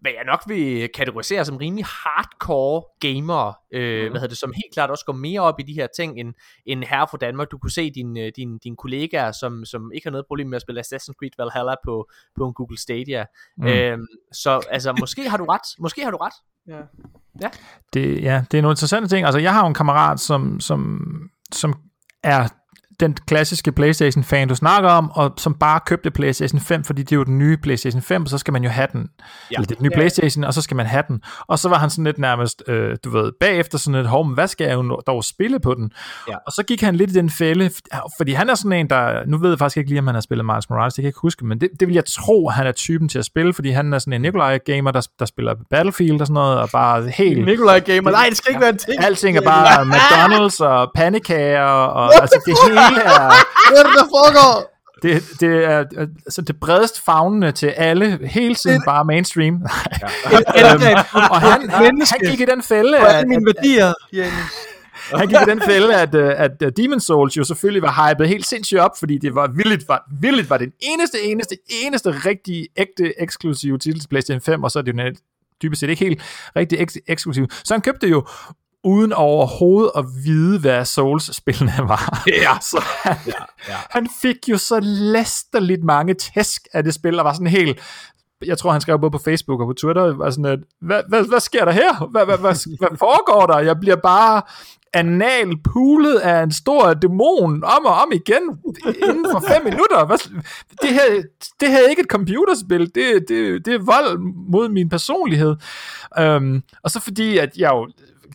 hvad jeg nok vil kategorisere som rimelig hardcore gamere, øh, mm. hvad hedder det, som helt klart også går mere op i de her ting, end, end herre fra Danmark. Du kunne se dine din, din kollegaer, som, som ikke har noget problem med at spille Assassin's Creed Valhalla på, på en Google Stadia. Mm. Øh, så altså, måske har du ret. Måske har du ret. Ja. Ja. Det, ja, det er nogle interessante ting. Altså, jeg har jo en kammerat, som, som, som er den klassiske PlayStation-fan, du snakker om, og som bare købte PlayStation fem, fordi det er jo den nye PlayStation fem, og så skal man jo have den. Ja. Eller det er den nye PlayStation, og så skal man have den. Og så var han sådan lidt nærmest, øh, du ved, bagefter sådan lidt, hov, hvad skal jeg jo dog spille på den? Ja. Og så gik han lidt i den fælde, fordi han er sådan en, der, nu ved jeg faktisk ikke lige, om han har spillet Miles Morales, det kan jeg ikke huske, men det, det vil jeg tro, han er typen til at spille, fordi han er sådan en Nikolaj-gamer, der, der spiller Battlefield og sådan noget, og bare helt... Nikolaj-gamer, nej, det skal ikke være en ting. Alting er bare McDonald's og pandekager, og altså det hele. Hvad er det, der foregår? Det, det er altså det bredest favnende til alle, hele tiden bare mainstream. Ja. Og han, han, han gik i den fælde af... Hvad er mine værdier, Janus? Han gik i den fælde, at, at Demon's Souls jo selvfølgelig var hypet helt sindssygt op, fordi det var vildt, var, vildt var den eneste, eneste, eneste rigtig ægte eksklusive titel til PlayStation fem, og så er det jo dybest set ikke helt rigtig eks- eksklusiv. Så han købte jo uden overhovedet at vide, hvad Souls-spillene var. Ja, så han, ja, ja. han fik jo så læsterligt mange tæsk af det spil, og var sådan helt... Jeg tror, han skrev både på Facebook og på Twitter, var sådan, at, hvad, hvad, hvad sker der her? Hvad, hvad, hvad, hvad foregår der? Jeg bliver bare anal pulet af en stor dæmon om og om igen, inden for fem minutter. Hvad, det, her, det her er ikke et computerspil, det, det, det er vold mod min personlighed. Um, og så fordi, at jeg jo...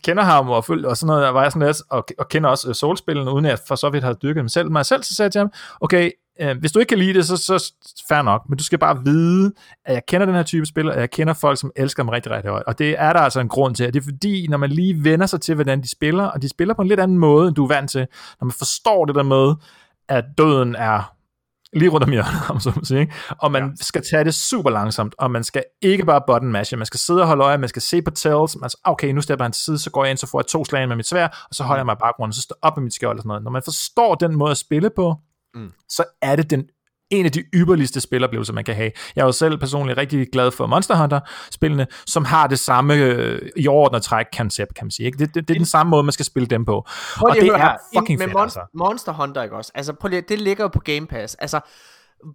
kender ham og følger og sådan noget, og var jeg sådan lidt, og, og kender også uh, Soul-spillene, uden at for så vidt har dyrket mig selv, mig selv, så sagde jeg til ham, okay, øh, hvis du ikke kan lide det, så, så fair nok, men du skal bare vide, at jeg kender den her type spil, og jeg kender folk, som elsker dem rigtig, rigtig højt, og det er der altså en grund til, og det er fordi, når man lige vender sig til, hvordan de spiller, og de spiller på en lidt anden måde, end du er vant til, når man forstår det der med, at døden er lige rundt om hjørnet, om så man siger, ikke? Og man ja. skal tage det super langsomt, og man skal ikke bare button mashe, man skal sidde og holde øje, man skal se på tells, man skal, okay, nu stepper han til side, så går jeg ind, så får jeg to slag med mit sværd, og så holder jeg mig i baggrunden, så står op med mit skjold og sådan noget. Når man forstår den måde at spille på, mm. så er det den en af de ypperligste spiloplevelser, man kan have. Jeg er jo selv personligt rigtig glad for Monster Hunter-spillene, som har det samme øh, i overordnet træk-koncept, kan man sige. Ikke? Det, det, det er den samme måde, man skal spille dem på. Og det er fucking fedt, altså. Monster Hunter, ikke også? Altså, på, det ligger jo på Game Pass. Altså,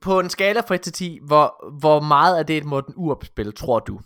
på en skala fra et til ti, hvor, hvor meget er det et Morten Urup-spil, tror du?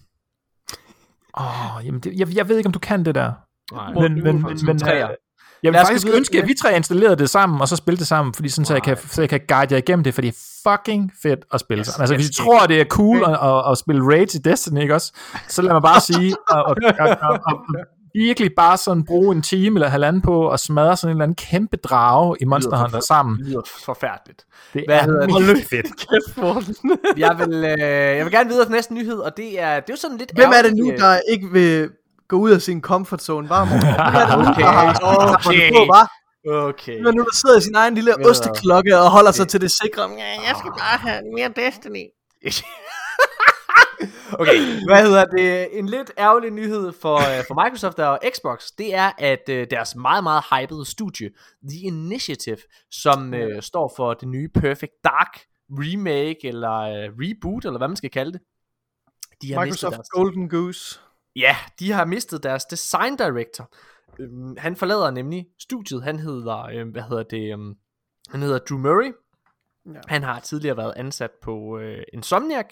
Åh, oh, jamen, det, jeg, jeg ved ikke, om du kan det der. Nej, men, men, men, men, men træer. Jeg vil faktisk ønske, at vi tre installerede det sammen, og så spille det sammen, fordi sådan, så jeg kan, så jeg kan guide jer igennem det, for det er fucking fedt at spille sammen. Altså, hvis I tror, det er cool at, at, at spille Rage i Destiny, ikke også? Så lad mig bare sige, og, og, og, og, og virkelig bare sådan bruge en time eller halvanden på, og smadre sådan en eller anden kæmpe drage i Monster Hunter sammen. Det lyder forfærdeligt. Det er helt fedt. Jeg vil, øh, jeg vil gerne videre til næste nyhed, og det er, det er jo sådan lidt... Hvem er det nu, der ikke vil... gå ud af sin comfort zone, varm. Okay, okay, okay. Men nu der sidder i sin egen lille osteklokke og holder okay. sig til det sikre. Jeg skal bare have mere Destiny. Okay, hvad hedder det? En lidt ærgerlig nyhed for, for Microsoft og Xbox, det er, at deres meget, meget hypede studie, The Initiative, som uh, står for det nye Perfect Dark remake, eller uh, reboot, eller hvad man skal kalde det. De har Microsoft deres... Golden Goose. Ja, de har mistet deres design director. Øhm, han forlader nemlig studiet. Han hedder, øhm, hvad hedder det? Øhm, han hedder Drew Murray. Ja. Han har tidligere været ansat på øh, Insomniac,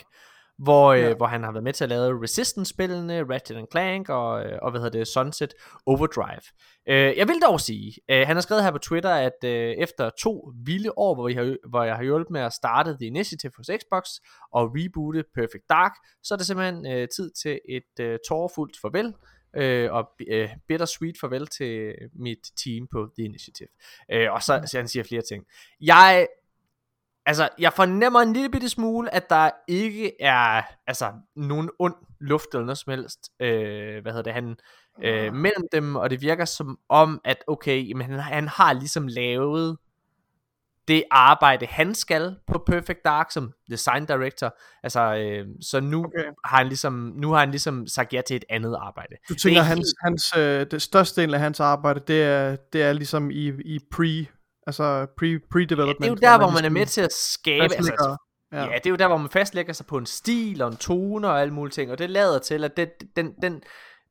hvor øh, ja. hvor han har været med til at lave Resistance-spillene, Ratchet and Clank og øh, og hvad hedder det? Sunset Overdrive. Øh, jeg vil dog sige, øh, han har skrevet her på Twitter, at øh, efter to vilde år, hvor jeg har, hvor jeg har hjulpet med at starte The Initiative hos Xbox og reboote Perfect Dark, så er det simpelthen øh, tid til et øh, tårerfuldt farvel øh, og øh, bittersweet farvel til mit team på The Initiative. Øh, og så, så han siger flere ting. Jeg Altså, jeg fornemmer en lille bitte smule, at der ikke er altså nogen ond luft eller noget som helst, øh, hvad hedder det, han, øh, mellem dem, og det virker som om, at okay, jamen, han, han har ligesom lavet det arbejde, han skal på Perfect Dark som design director, altså, øh, så nu, okay. har han ligesom, nu har han ligesom sagt ja til et andet arbejde. Du tænker, det, hans, hans, øh, det største del af hans arbejde, det er, det er ligesom i, i pre- Altså pre, pre-development. Ja, det er jo der, hvor man, man er med til at skabe. Altså, ja. ja, det er jo der, hvor man fastlægger sig på en stil og en tone og alle mulige ting. Og det lader til, at det, den, den,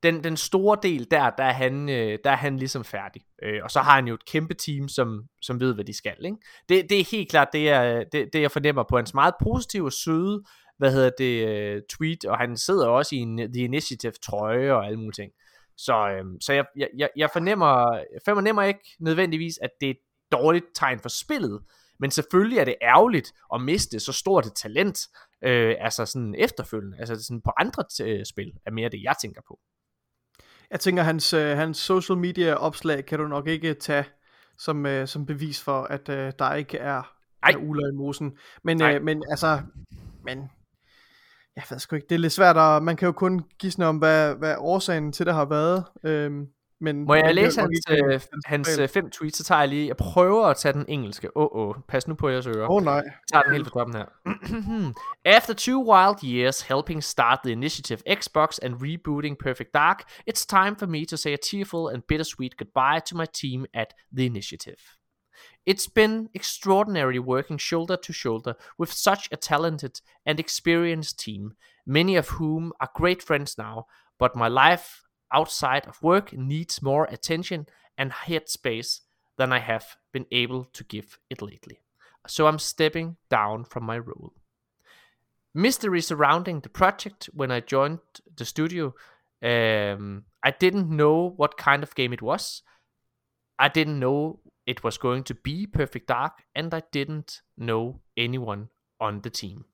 den, den store del der, der er han, der er han ligesom færdig. Og så har han jo et kæmpe team, som, som ved, hvad de skal. Ikke? Det, det er helt klart, det, er, det, det jeg fornemmer på hans meget positive og søde, hvad hedder det, tweet. Og han sidder også i en The Initiative-trøje og alle mulige ting. Så, øhm, så jeg, jeg, jeg fornemmer, jeg fornemmer ikke nødvendigvis, at det er dårligt tegn for spillet, men selvfølgelig er det ærgerligt at miste så stort et talent, øh, altså sådan efterfølgende, altså sådan på andre t- spil, er mere det, jeg tænker på. Jeg tænker, hans, øh, hans social media opslag kan du nok ikke tage som, øh, som bevis for, at øh, der ikke er, er uler i mosen. Men, øh, men altså, men, jeg ved sgu ikke, det er lidt svært, og man kan jo kun gisne om, hvad, hvad årsagen til det har været. Øh, Men, Må jeg læse hans, øh, hans øh, fem tweets, så tager jeg lige, jeg prøver at tage den engelske, åh oh, åh, oh. Pas nu på jeres ører. Åh oh, nej. Jeg tager den helt på toppen her. After two wild years helping start the initiative Xbox and rebooting Perfect Dark, it's time for me to say a tearful and bittersweet goodbye to my team at the initiative. It's been extraordinary working shoulder to shoulder with such a talented and experienced team, many of whom are great friends now, but my life outside of work needs more attention and headspace than I have been able to give it lately. So I'm stepping down from my role. Mystery surrounding the project when I joined the studio. Um, I didn't know what kind of game it was. I didn't know it was going to be Perfect Dark, and I didn't know anyone on the team.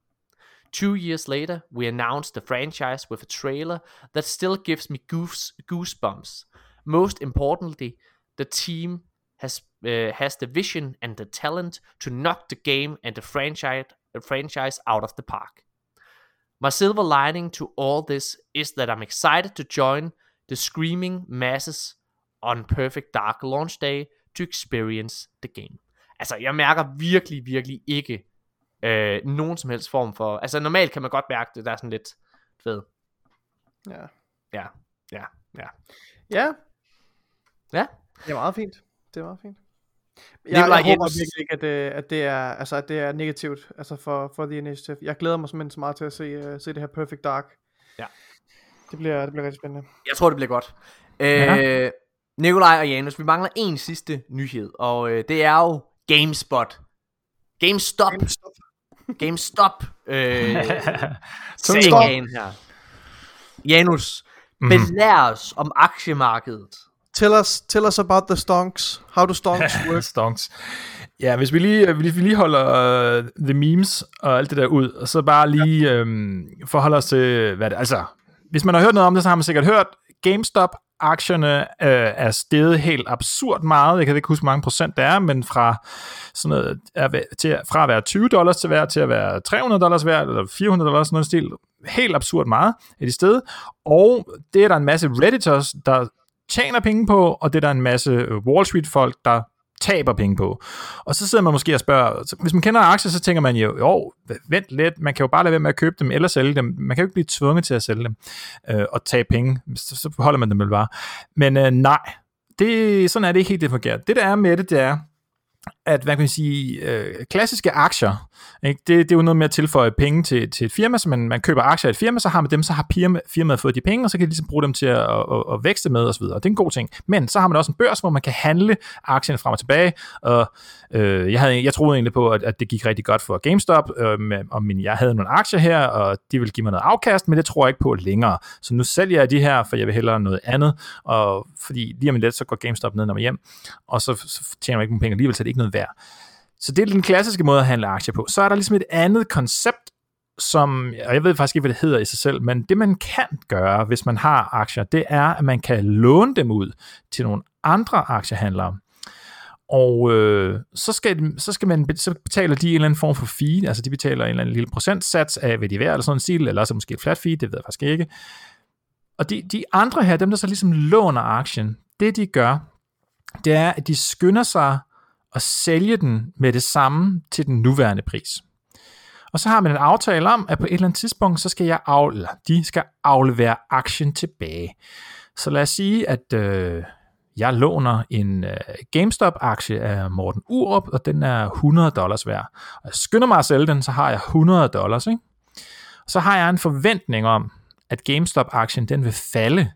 Two years later, we announced the franchise with a trailer that still gives me goose, goosebumps. Most importantly, the team has uh, has the vision and the talent to knock the game and the franchise, the franchise out of the park. My silver lining to all this is that I'm excited to join the screaming masses on Perfect Dark launch day to experience the game. Altså, jeg mærker virkelig, virkelig ikke Øh, nogen som helst form for, altså normalt kan man godt mærke det, der er sådan lidt fed. Ja. Ja, ja, ja. Ja. Ja. Det er meget fint. Det er meget fint. Jeg, jeg håber virkelig ikke, at det, at det er, altså at det er negativt, altså for for The Initiative. Jeg glæder mig simpelthen så meget til at se uh, se det her Perfect Dark. Ja. Det bliver det bliver rigtig spændende. Jeg tror det bliver godt. Ja. Øh, Nikolaj og Janus, vi mangler en sidste nyhed, og øh, det er jo GameSpot. GameStop. GameStop. GameStop øh, sagen her. Janus, mm. belær os om aktiemarkedet Tell us, tell us about the stonks. How do stonks work? Stonks. Ja, hvis vi lige, hvis vi lige holder uh, the memes og alt det der ud, og så bare lige ja. øhm, forholder os til, hvad det altså. Hvis man har hørt noget om det, så har man sikkert hørt, GameStop-aktierne øh, er steget helt absurd meget. Jeg kan ikke huske, hvor mange procent det er, men fra, sådan noget, er, til, fra at være tyve dollars til hver, til at være tre hundrede dollars hver, eller fire hundrede dollars, sådan noget stil. Helt absurd meget er de steget. Og det er der en masse redditors, der tjener penge på, og det er der en masse Wall Street-folk, der taber penge på. Og så sidder man måske og spørger, hvis man kender aktier, så tænker man jo, jo, vent lidt, man kan jo bare lade være med at købe dem eller sælge dem. Man kan jo ikke blive tvunget til at sælge dem øh, og tage penge. Så, så holder man dem vel bare. Men øh, nej, det, sådan er det ikke helt, det fungerer. Det der er med det, det er, at hvad kan man sige, øh, klassiske aktier, ikke? Det, det er jo noget med at tilføje penge til, til et firma, så man, man køber aktier i et firma, så har man dem, så har firma, firmaet fået de penge, og så kan de ligesom bruge dem til at, at, at vækste med osv. Det er en god ting. Men så har man også en børs, hvor man kan handle aktierne frem og tilbage, og øh, jeg, havde, jeg troede egentlig på, at, at det gik rigtig godt for GameStop, øh, med, og min, jeg havde nogle aktier her, og de ville give mig noget afkast, men det tror jeg ikke på længere. Så nu sælger jeg de her, for jeg vil hellere noget andet, og fordi lige om lidt, så går GameStop ned, når man hjem, og så, så tjener man ikke nogen penge alligevel, så det ikke noget værd. Så det er den klassiske måde at handle aktier på. Så er der ligesom et andet koncept, som, og jeg ved faktisk ikke, hvad det hedder i sig selv, men det man kan gøre, hvis man har aktier, det er, at man kan låne dem ud til nogle andre aktiehandlere. Og øh, så, skal, så, skal man, så betaler de en eller anden form for fee, altså de betaler en eller anden lille procentsats af, hvad de er værd, eller sådan en stil, eller også måske et flat fee, det ved jeg faktisk ikke. Og de, de andre her, dem der så ligesom låner aktien, det de gør, det er, at de skynder sig og sælge den med det samme til den nuværende pris. Og så har man en aftale om, at på et eller andet tidspunkt, så skal jeg afle, de skal aflevere aktien tilbage. Så lad os sige, at øh, jeg låner en øh, GameStop-aktie af Morten Urup, og den er hundrede dollars værd. Og jeg skynder mig at sælge den, så har jeg hundrede dollars. Ikke? Og så har jeg en forventning om, at GameStop-aktien den vil falde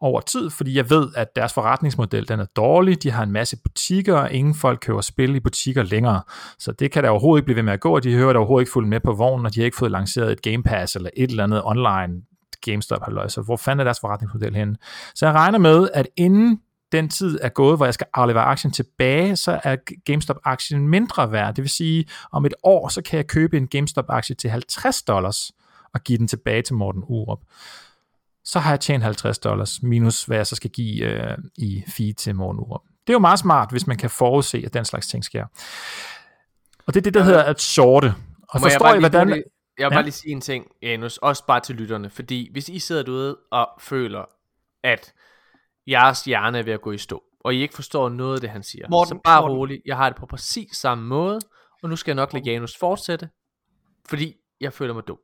over tid, fordi jeg ved, at deres forretningsmodel den er dårlig, de har en masse butikker, og ingen folk køber spil i butikker længere. Så det kan der overhovedet ikke blive ved med at gå, og de hører der overhovedet ikke fuldt med på vognen, og de har ikke fået lanceret et Game Pass eller et eller andet online GameStop-halløj. Så hvor fanden er deres forretningsmodel henne? Så jeg regner med, at inden den tid er gået, hvor jeg skal aflevere aktien tilbage, så er GameStop-aktien mindre værd. Det vil sige, om et år, så kan jeg købe en GameStop-aktie til halvtreds dollars og give den tilbage til Morten Urup. Så har jeg tjent halvtreds dollars minus, hvad jeg så skal give øh, i fee til Morten Urup. Det er jo meget smart, hvis man kan forudse, at den slags ting sker. Og det er det, der hedder at shorte. Og forstår jeg, I, hvordan... Lige, jeg vil ja? bare lige sige en ting, Janus, også bare til lytterne. Fordi hvis I sidder derude og føler, at jeres hjerne er ved at gå i stå, og I ikke forstår noget af det, han siger, Morten, så bare roligt. Jeg har det på præcis samme måde, og nu skal jeg nok lade Janus fortsætte, fordi jeg føler mig dum.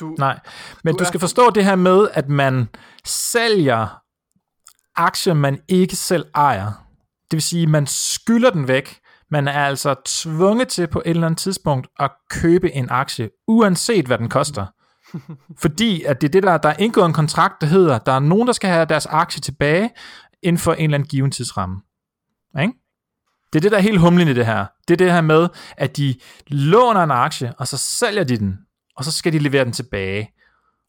Du, Nej, men du, du skal er... forstå det her med, at man sælger aktier, man ikke selv ejer. Det vil sige, at man skylder den væk. Man er altså tvunget til på et eller andet tidspunkt at købe en aktie, uanset hvad den koster. Fordi at det er det, der, der er indgået en kontrakt, der hedder, der er nogen, der skal have deres aktie tilbage inden for en eller anden given tidsramme. Ikke? Det er det, der er helt humlen i det her. Det er det her med, at de låner en aktie, og så sælger de den. Og så skal de levere den tilbage.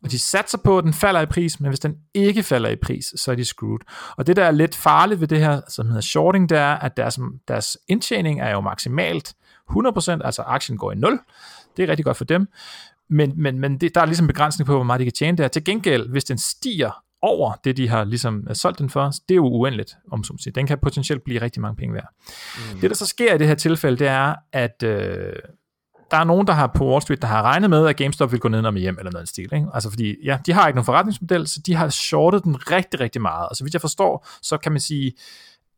Og de satser på, at den falder i pris, men hvis den ikke falder i pris, så er de screwed. Og det, der er lidt farligt ved det her, som hedder shorting, det er, at deres, deres indtjening er jo maksimalt hundrede procent, altså aktien går i nul. Det er rigtig godt for dem. Men, men, men det, der er ligesom begrænsning på, hvor meget de kan tjene der. Til gengæld, hvis den stiger over det, de har ligesom solgt den for, det er jo uendeligt, om som siger. Den kan potentielt blive rigtig mange penge værd. Mm. Det, der så sker i det her tilfælde, det er, at... Øh, der er nogen, der har på Wall Street, der har regnet med, at GameStop vil gå ned om hjem eller noget stil. Ikke? Altså fordi, ja, de har ikke nogen forretningsmodel, så de har shortet den rigtig, rigtig meget. Og så vidt jeg forstår, så kan man sige,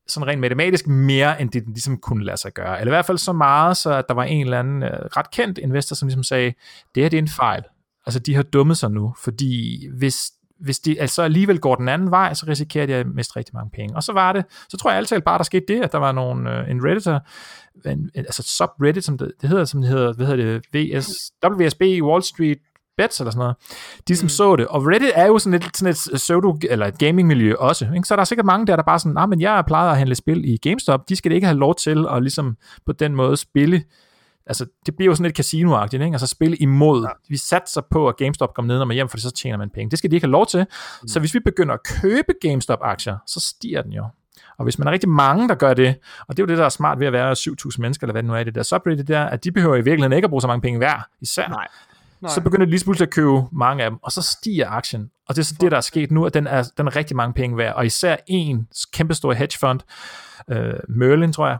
sådan rent matematisk, mere end det, den ligesom kunne lade sig gøre. Eller i hvert fald så meget, så at der var en eller anden øh, ret kendt investor, som ligesom sagde, det her det er en fejl. Altså de har dummet sig nu, fordi hvis, hvis de altså alligevel går den anden vej, så risikerer de at miste rigtig mange penge. Og så var det, så tror jeg altid bare, der skete det, at der var nogle, øh, en redditor, En, altså subreddit, som det, det hedder, som det hedder, hvad hedder det, V S, W S B, Wall Street Bets, eller sådan noget, de som mm. så det, og Reddit er jo sådan et, sådan et pseudo, eller et gaming-miljø også, ikke? Så der er sikkert mange der, der bare sådan, nej, nah, men jeg plejer at handle spil i GameStop, de skal ikke have lov til at ligesom på den måde spille altså det bliver jo sådan lidt casino-agtigt, ikke? Altså spille imod. Ja. Vi satser på, at GameStop kommer ned og hjem, for så tjener man penge. Det skal de ikke have lov til. Mm. Så hvis vi begynder at købe GameStop-aktier, så stiger den jo. Og hvis man er rigtig mange, der gør det, og det er jo det, der er smart ved at være syv tusind mennesker, eller hvad det nu er i det der subreddit der, at de behøver i virkeligheden ikke at bruge så mange penge hver, især. Nej. Nej. Så begynder de lige pludselig at købe mange af dem, og så stiger aktien. Og det er så det, der er sket nu, at den er, den er rigtig mange penge værd. Og især en kæmpestor hedgefond, øh, Merlin tror jeg,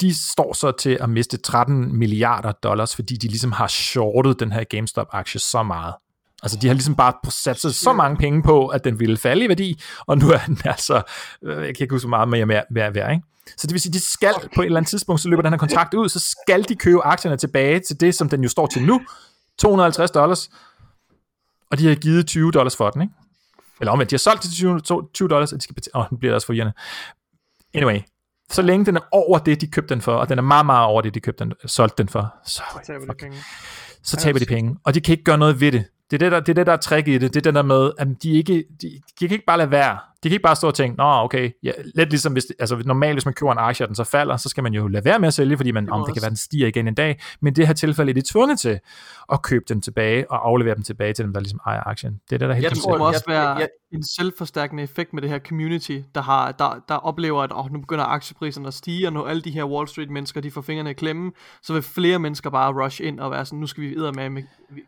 de står så til at miste tretten milliarder dollars, fordi de ligesom har shortet den her GameStop-aktie så meget. Altså de har ligesom bare sat sig så mange penge på, at den ville falde i værdi, og nu er den altså, jeg kan ikke huske så meget mere værd, vær, vær, ikke? Så det vil sige, de skal på et eller andet tidspunkt, så løber den her kontrakt ud, så skal de købe aktierne tilbage til det, som den jo står til nu, to hundrede og halvtreds dollars, og de har givet tyve dollars for den, ikke? Eller omvendt, de har solgt til tyve dollars, og de skal betale, åh, oh, nu bliver det også forvirrende. Anyway, så længe den er over det, de købte den for, og den er meget, meget over det, de købte den, solgte den for, så, så taber, de penge. Så taber de penge, og de kan ikke gøre noget ved det. Det er det, der, det er det, der er trick i det. Det er det der med, at de ikke, de, de kan ikke bare lade være. De kan ikke bare stå og tænke, nå okay, ja, lidt ligesom, hvis, altså normalt hvis man køber en aktie, og den så falder, så skal man jo lade være med at sælge, fordi man, det, om, det kan være, den stiger igen en dag. Men det her tilfælde er de tvunget til at købe dem tilbage, og aflevere dem tilbage til dem, der ligesom ejer aktien. Det er det, der helt jeg tror, det må også være en selvforstærkende effekt med det her community, der, har, der, der oplever, at oh, nu begynder aktiepriserne at stige, og når alle de her Wall Street mennesker, de får fingrene i klemme, så vil flere mennesker bare rush ind og være sådan, nu skal vi videre med, med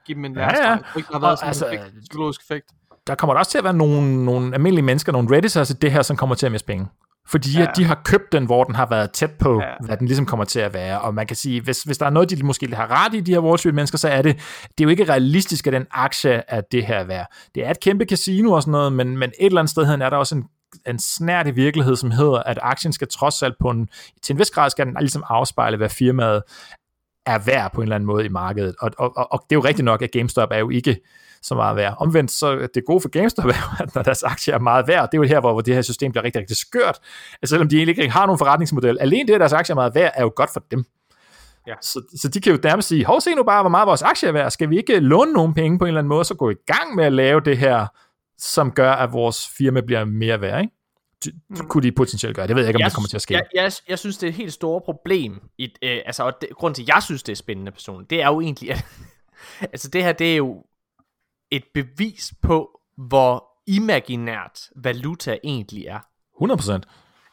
give dem en lærerstreg. Ja, ja. Det har været sådan altså, en effekt, psykologisk effekt. Der kommer også til at være nogle, nogle almindelige mennesker, nogle redditors, altså det her, som kommer til at miste penge. Fordi ja. At de har købt den, hvor den har været tæt på, ja. Hvad den ligesom kommer til at være. Og man kan sige, hvis, hvis der er noget, de måske har ret i, de her Wall Street mennesker, så er det, det er jo ikke realistisk, at den aktie er det her værd. Det er et kæmpe casino og sådan noget, men, men et eller andet sted er der også en, en snærtig virkelighed, som hedder, at aktien skal trods alt på en, til en vis grad skal den ligesom afspejle, hvad firmaet er værd på en eller anden måde i markedet. Og, og, og det er jo rigtigt nok, at GameStop er jo ikke så meget værd. Omvendt, så det gode for GameStop er jo, at når deres aktier er meget værd, det er jo her, hvor det her system bliver rigtig, rigtig skørt. Altså, selvom de egentlig ikke har nogen forretningsmodel, alene det, at deres aktier er meget værd, er jo godt for dem. Ja. Så, så de kan jo nærmest sige, hov, se nu bare, hvor meget vores aktier er værd. Skal vi ikke låne nogen penge på en eller anden måde, så gå i gang med at lave det her, som gør, at vores firma bliver mere værd, ikke? Det kunne de potentielt gøre. Det ved jeg ikke, om jeg det kommer til at ske. Jeg, jeg, jeg synes, det er et helt stort problem. I, øh, altså, og det, grunden til, at jeg synes, det er spændende personligt, det er jo egentlig, at altså, det her, det er jo et bevis på, hvor imaginært valuta egentlig er. hundrede procent.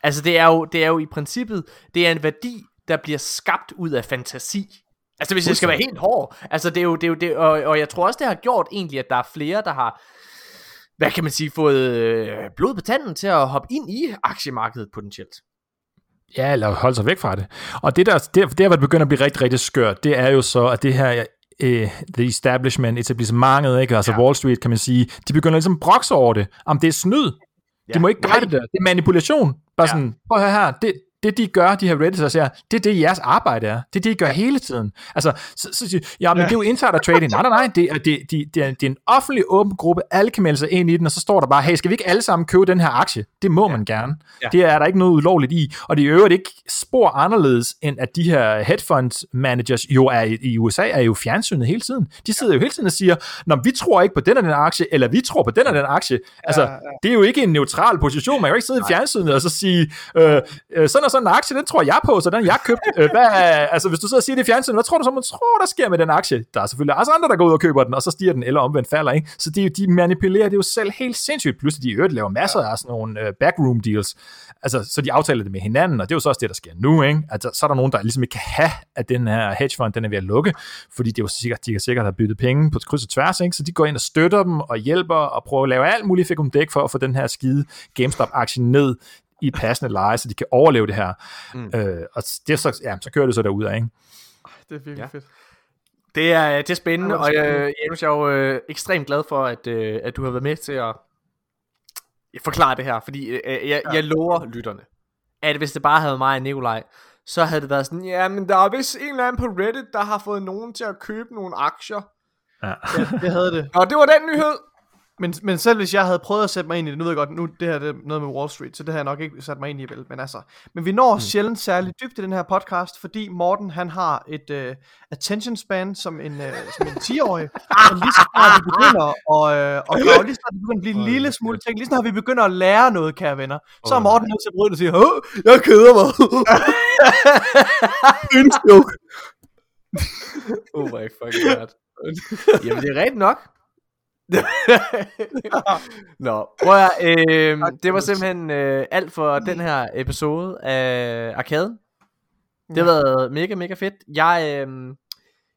Altså, det er, jo, det er jo i princippet, det er en værdi, der bliver skabt ud af fantasi. Altså, hvis jeg skal være helt hård. Altså, det er jo, det er jo det, og, og jeg tror også, det har gjort egentlig, at der er flere, der har hvad kan man sige, fået øh, blod på tanden til at hoppe ind i aktiemarkedet potentielt. Ja, eller holde sig væk fra det. Og det der, der, der hvor det begynder at blive rigtig, rigtig skørt, det er jo så, at det her øh, the establishment, etablissementet, ikke? Altså ja. Wall Street, kan man sige, de begynder ligesom at brokse over det. Om det er snyd. Ja. De må ikke gøre det der. Det er manipulation. Bare ja. Sådan, prøv at høre her, det det de gør, de her redditors her, det er det, jeres arbejde er. Det er det, I gør hele tiden. Altså, så, så siger ja, men det er jo insider trading. Nej, nej, nej, det er, det, det, det er en offentlig åben gruppe, alle kan melde sig ind i den, og så står der bare, hey, skal vi ikke alle sammen købe den her aktie? Det må ja. Man gerne. Ja. Det er der ikke noget ulovligt i, og det er i øvrigt ikke spor anderledes, end at de her hedgefund managers jo er i, i U S A, er jo fjernsynet hele tiden. De sidder jo hele tiden og siger, nå, vi tror ikke på den og den aktie, eller vi tror på den og den aktie. Altså, ja, ja. Det er jo ikke en neutral position, man kan jo ikke sidde nej. I fjernsynet og så sige, øh, øh, sådan og sådan en aktie, den tror jeg på, så den jeg købte. Øh, hvad, altså, hvis du sidder og siger det i fjernsynet, hvad tror du så, man tror, der sker med den aktie? Der er selvfølgelig også andre, der går ud og køber den, og så stiger den, eller omvendt falder, ikke? Så det er jo, de manipulerer det jo selv helt sindssygt. Pludselig de i øvrigt laver masser af sådan nogle backroom deals. Altså, så de aftaler det med hinanden, og det er jo så også det, der sker nu, ikke? Altså, så er der nogen, der ligesom ikke kan have, at den her hedgefond, den er ved at lukke, fordi det er jo sikkert, de kan sikkert have byttet penge på kryds og tværs, ikke? Så de går ind og støtter dem, og hjælper, og prøver at lave alt muligt fikumdik for at få den her skide GameStop-aktie ned i passende leje, så de kan overleve det her. Mm. Øh, og det så, ja, så kører det så derudad, ikke? Det er virkelig ja. Fedt. Det er, det er spændende, ja, det er spændende. Og øh, Janus, jeg er jo øh, ekstremt glad for, at, øh, at du har været med til at forklare det her, fordi øh, jeg, ja. Jeg lover lytterne, at hvis det bare havde mig og Nikolaj, så havde det været sådan, ja, men der er vist en eller anden på Reddit, der har fået nogen til at købe nogle aktier. Ja, ja det havde det. Og det var den nyhed. Men, men selv hvis jeg havde prøvet at sætte mig ind i det, nu ved jeg godt, nu det her det er noget med Wall Street, så det har jeg nok ikke sat mig ind i, vel, men altså. Men vi når mm. sjældent særligt dybt i den her podcast, fordi Morten, han har et uh, attention span som en, uh, som en ti-årig, og lige så snart vi begynder, og, uh, og, og lige så snart vi begynder at blive en lille smule ting, lige så snart vi begynder at lære noget, kære venner, så er Morten nødt til at bryde og sige, åh, jeg keder mig. En joke. Oh my fucking god. Jamen det er ret nok. Nå, prøv at, øh, det var simpelthen øh, alt for den her episode af Arkaden. Det har været mega mega fedt. Jeg øh,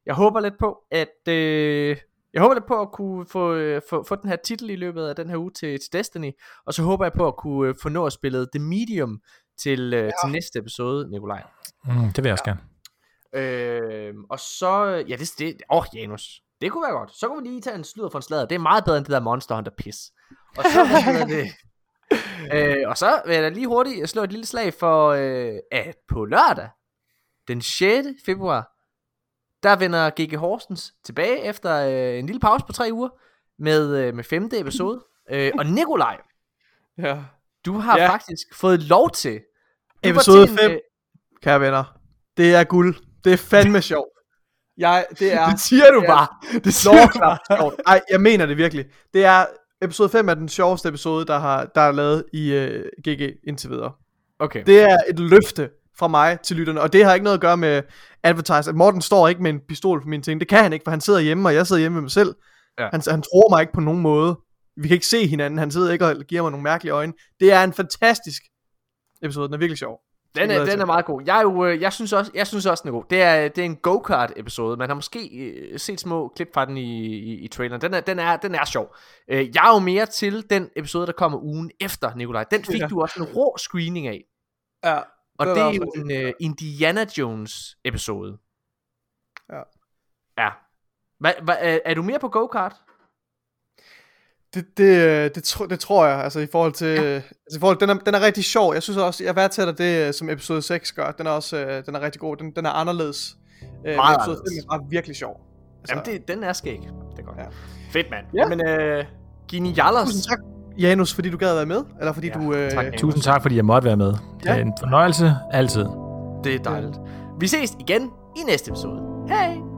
jeg håber lidt på at øh, jeg håber lidt på at kunne få, øh, få få den her titel i løbet af den her uge til, til Destiny, og så håber jeg på at kunne øh, få nå at spille The Medium til øh, ja. til næste episode, Nikolaj. Mm, det vil jeg også ja. gerne. Øh, og så ja det det åh oh, Janus. Det kunne være godt. Så kunne vi lige tage en sludder for en sladder. Det er meget bedre end det der Monster Hunter pis. Og så er det. Øh, og så vil jeg lige hurtigt slå et lille slag for øh, at på lørdag den sjette februar der vender G G Horsens tilbage efter øh, en lille pause på tre uger med øh, med femte episode. Øh, og Nikolaj. Ja. Du har ja. faktisk fået lov til episode fem. Øh, kære venner. Det er guld. Det er fandme sjovt. Jeg, det, er, det siger du det er, bare. Det siger du. Nej, jeg mener det virkelig. Det er episode fem er den sjoveste episode der har der er lavet i uh, G G indtil videre. Okay. Det er et løfte fra mig til lytterne, og det har ikke noget at gøre med advertising. Morten står ikke med en pistol på mine ting. Det kan han ikke, for han sidder hjemme, og jeg sidder hjemme med mig selv. Ja. Han, han tror mig ikke på nogen måde. Vi kan ikke se hinanden. Han sidder ikke og giver mig nogle mærkelige øjne. Det er en fantastisk episode. Den er virkelig sjov. Den er, den er meget god. Jeg er jo, jeg synes også, jeg synes også den er god. Det er, det er en go-kart episode. Man har måske set små klip fra den i, i, i traileren. Den er, den er, den er sjov. Jeg er jo mere til den episode der kommer ugen efter, Nikolaj. Den fik ja. du også en rå screening af. Ja. Det og det er jo en uh, Indiana Jones episode. Ja. Ja. Hva, hva, er du mere på go-kart? Det, det, det, tro, det tror jeg, altså i forhold til, ja. altså, i forhold til den, er, den er rigtig sjov. Jeg synes også, jeg værdsætter det, som episode seks gør. Den er også, den er rigtig god, den, den er anderledes. Meget uh, episode anderledes. Den er virkelig sjov. Altså, jamen, det, den er skæg. Det er godt. Ja. Fedt, mand. Ja. Men øh, Gini Jallers. Tusind tak, Janus, fordi du gad at være med. Eller fordi ja, du... Øh, tak, tusind tak, fordi jeg måtte være med. Det er ja. en fornøjelse, altid. Det er dejligt. Ja. Vi ses igen i næste episode. Hej!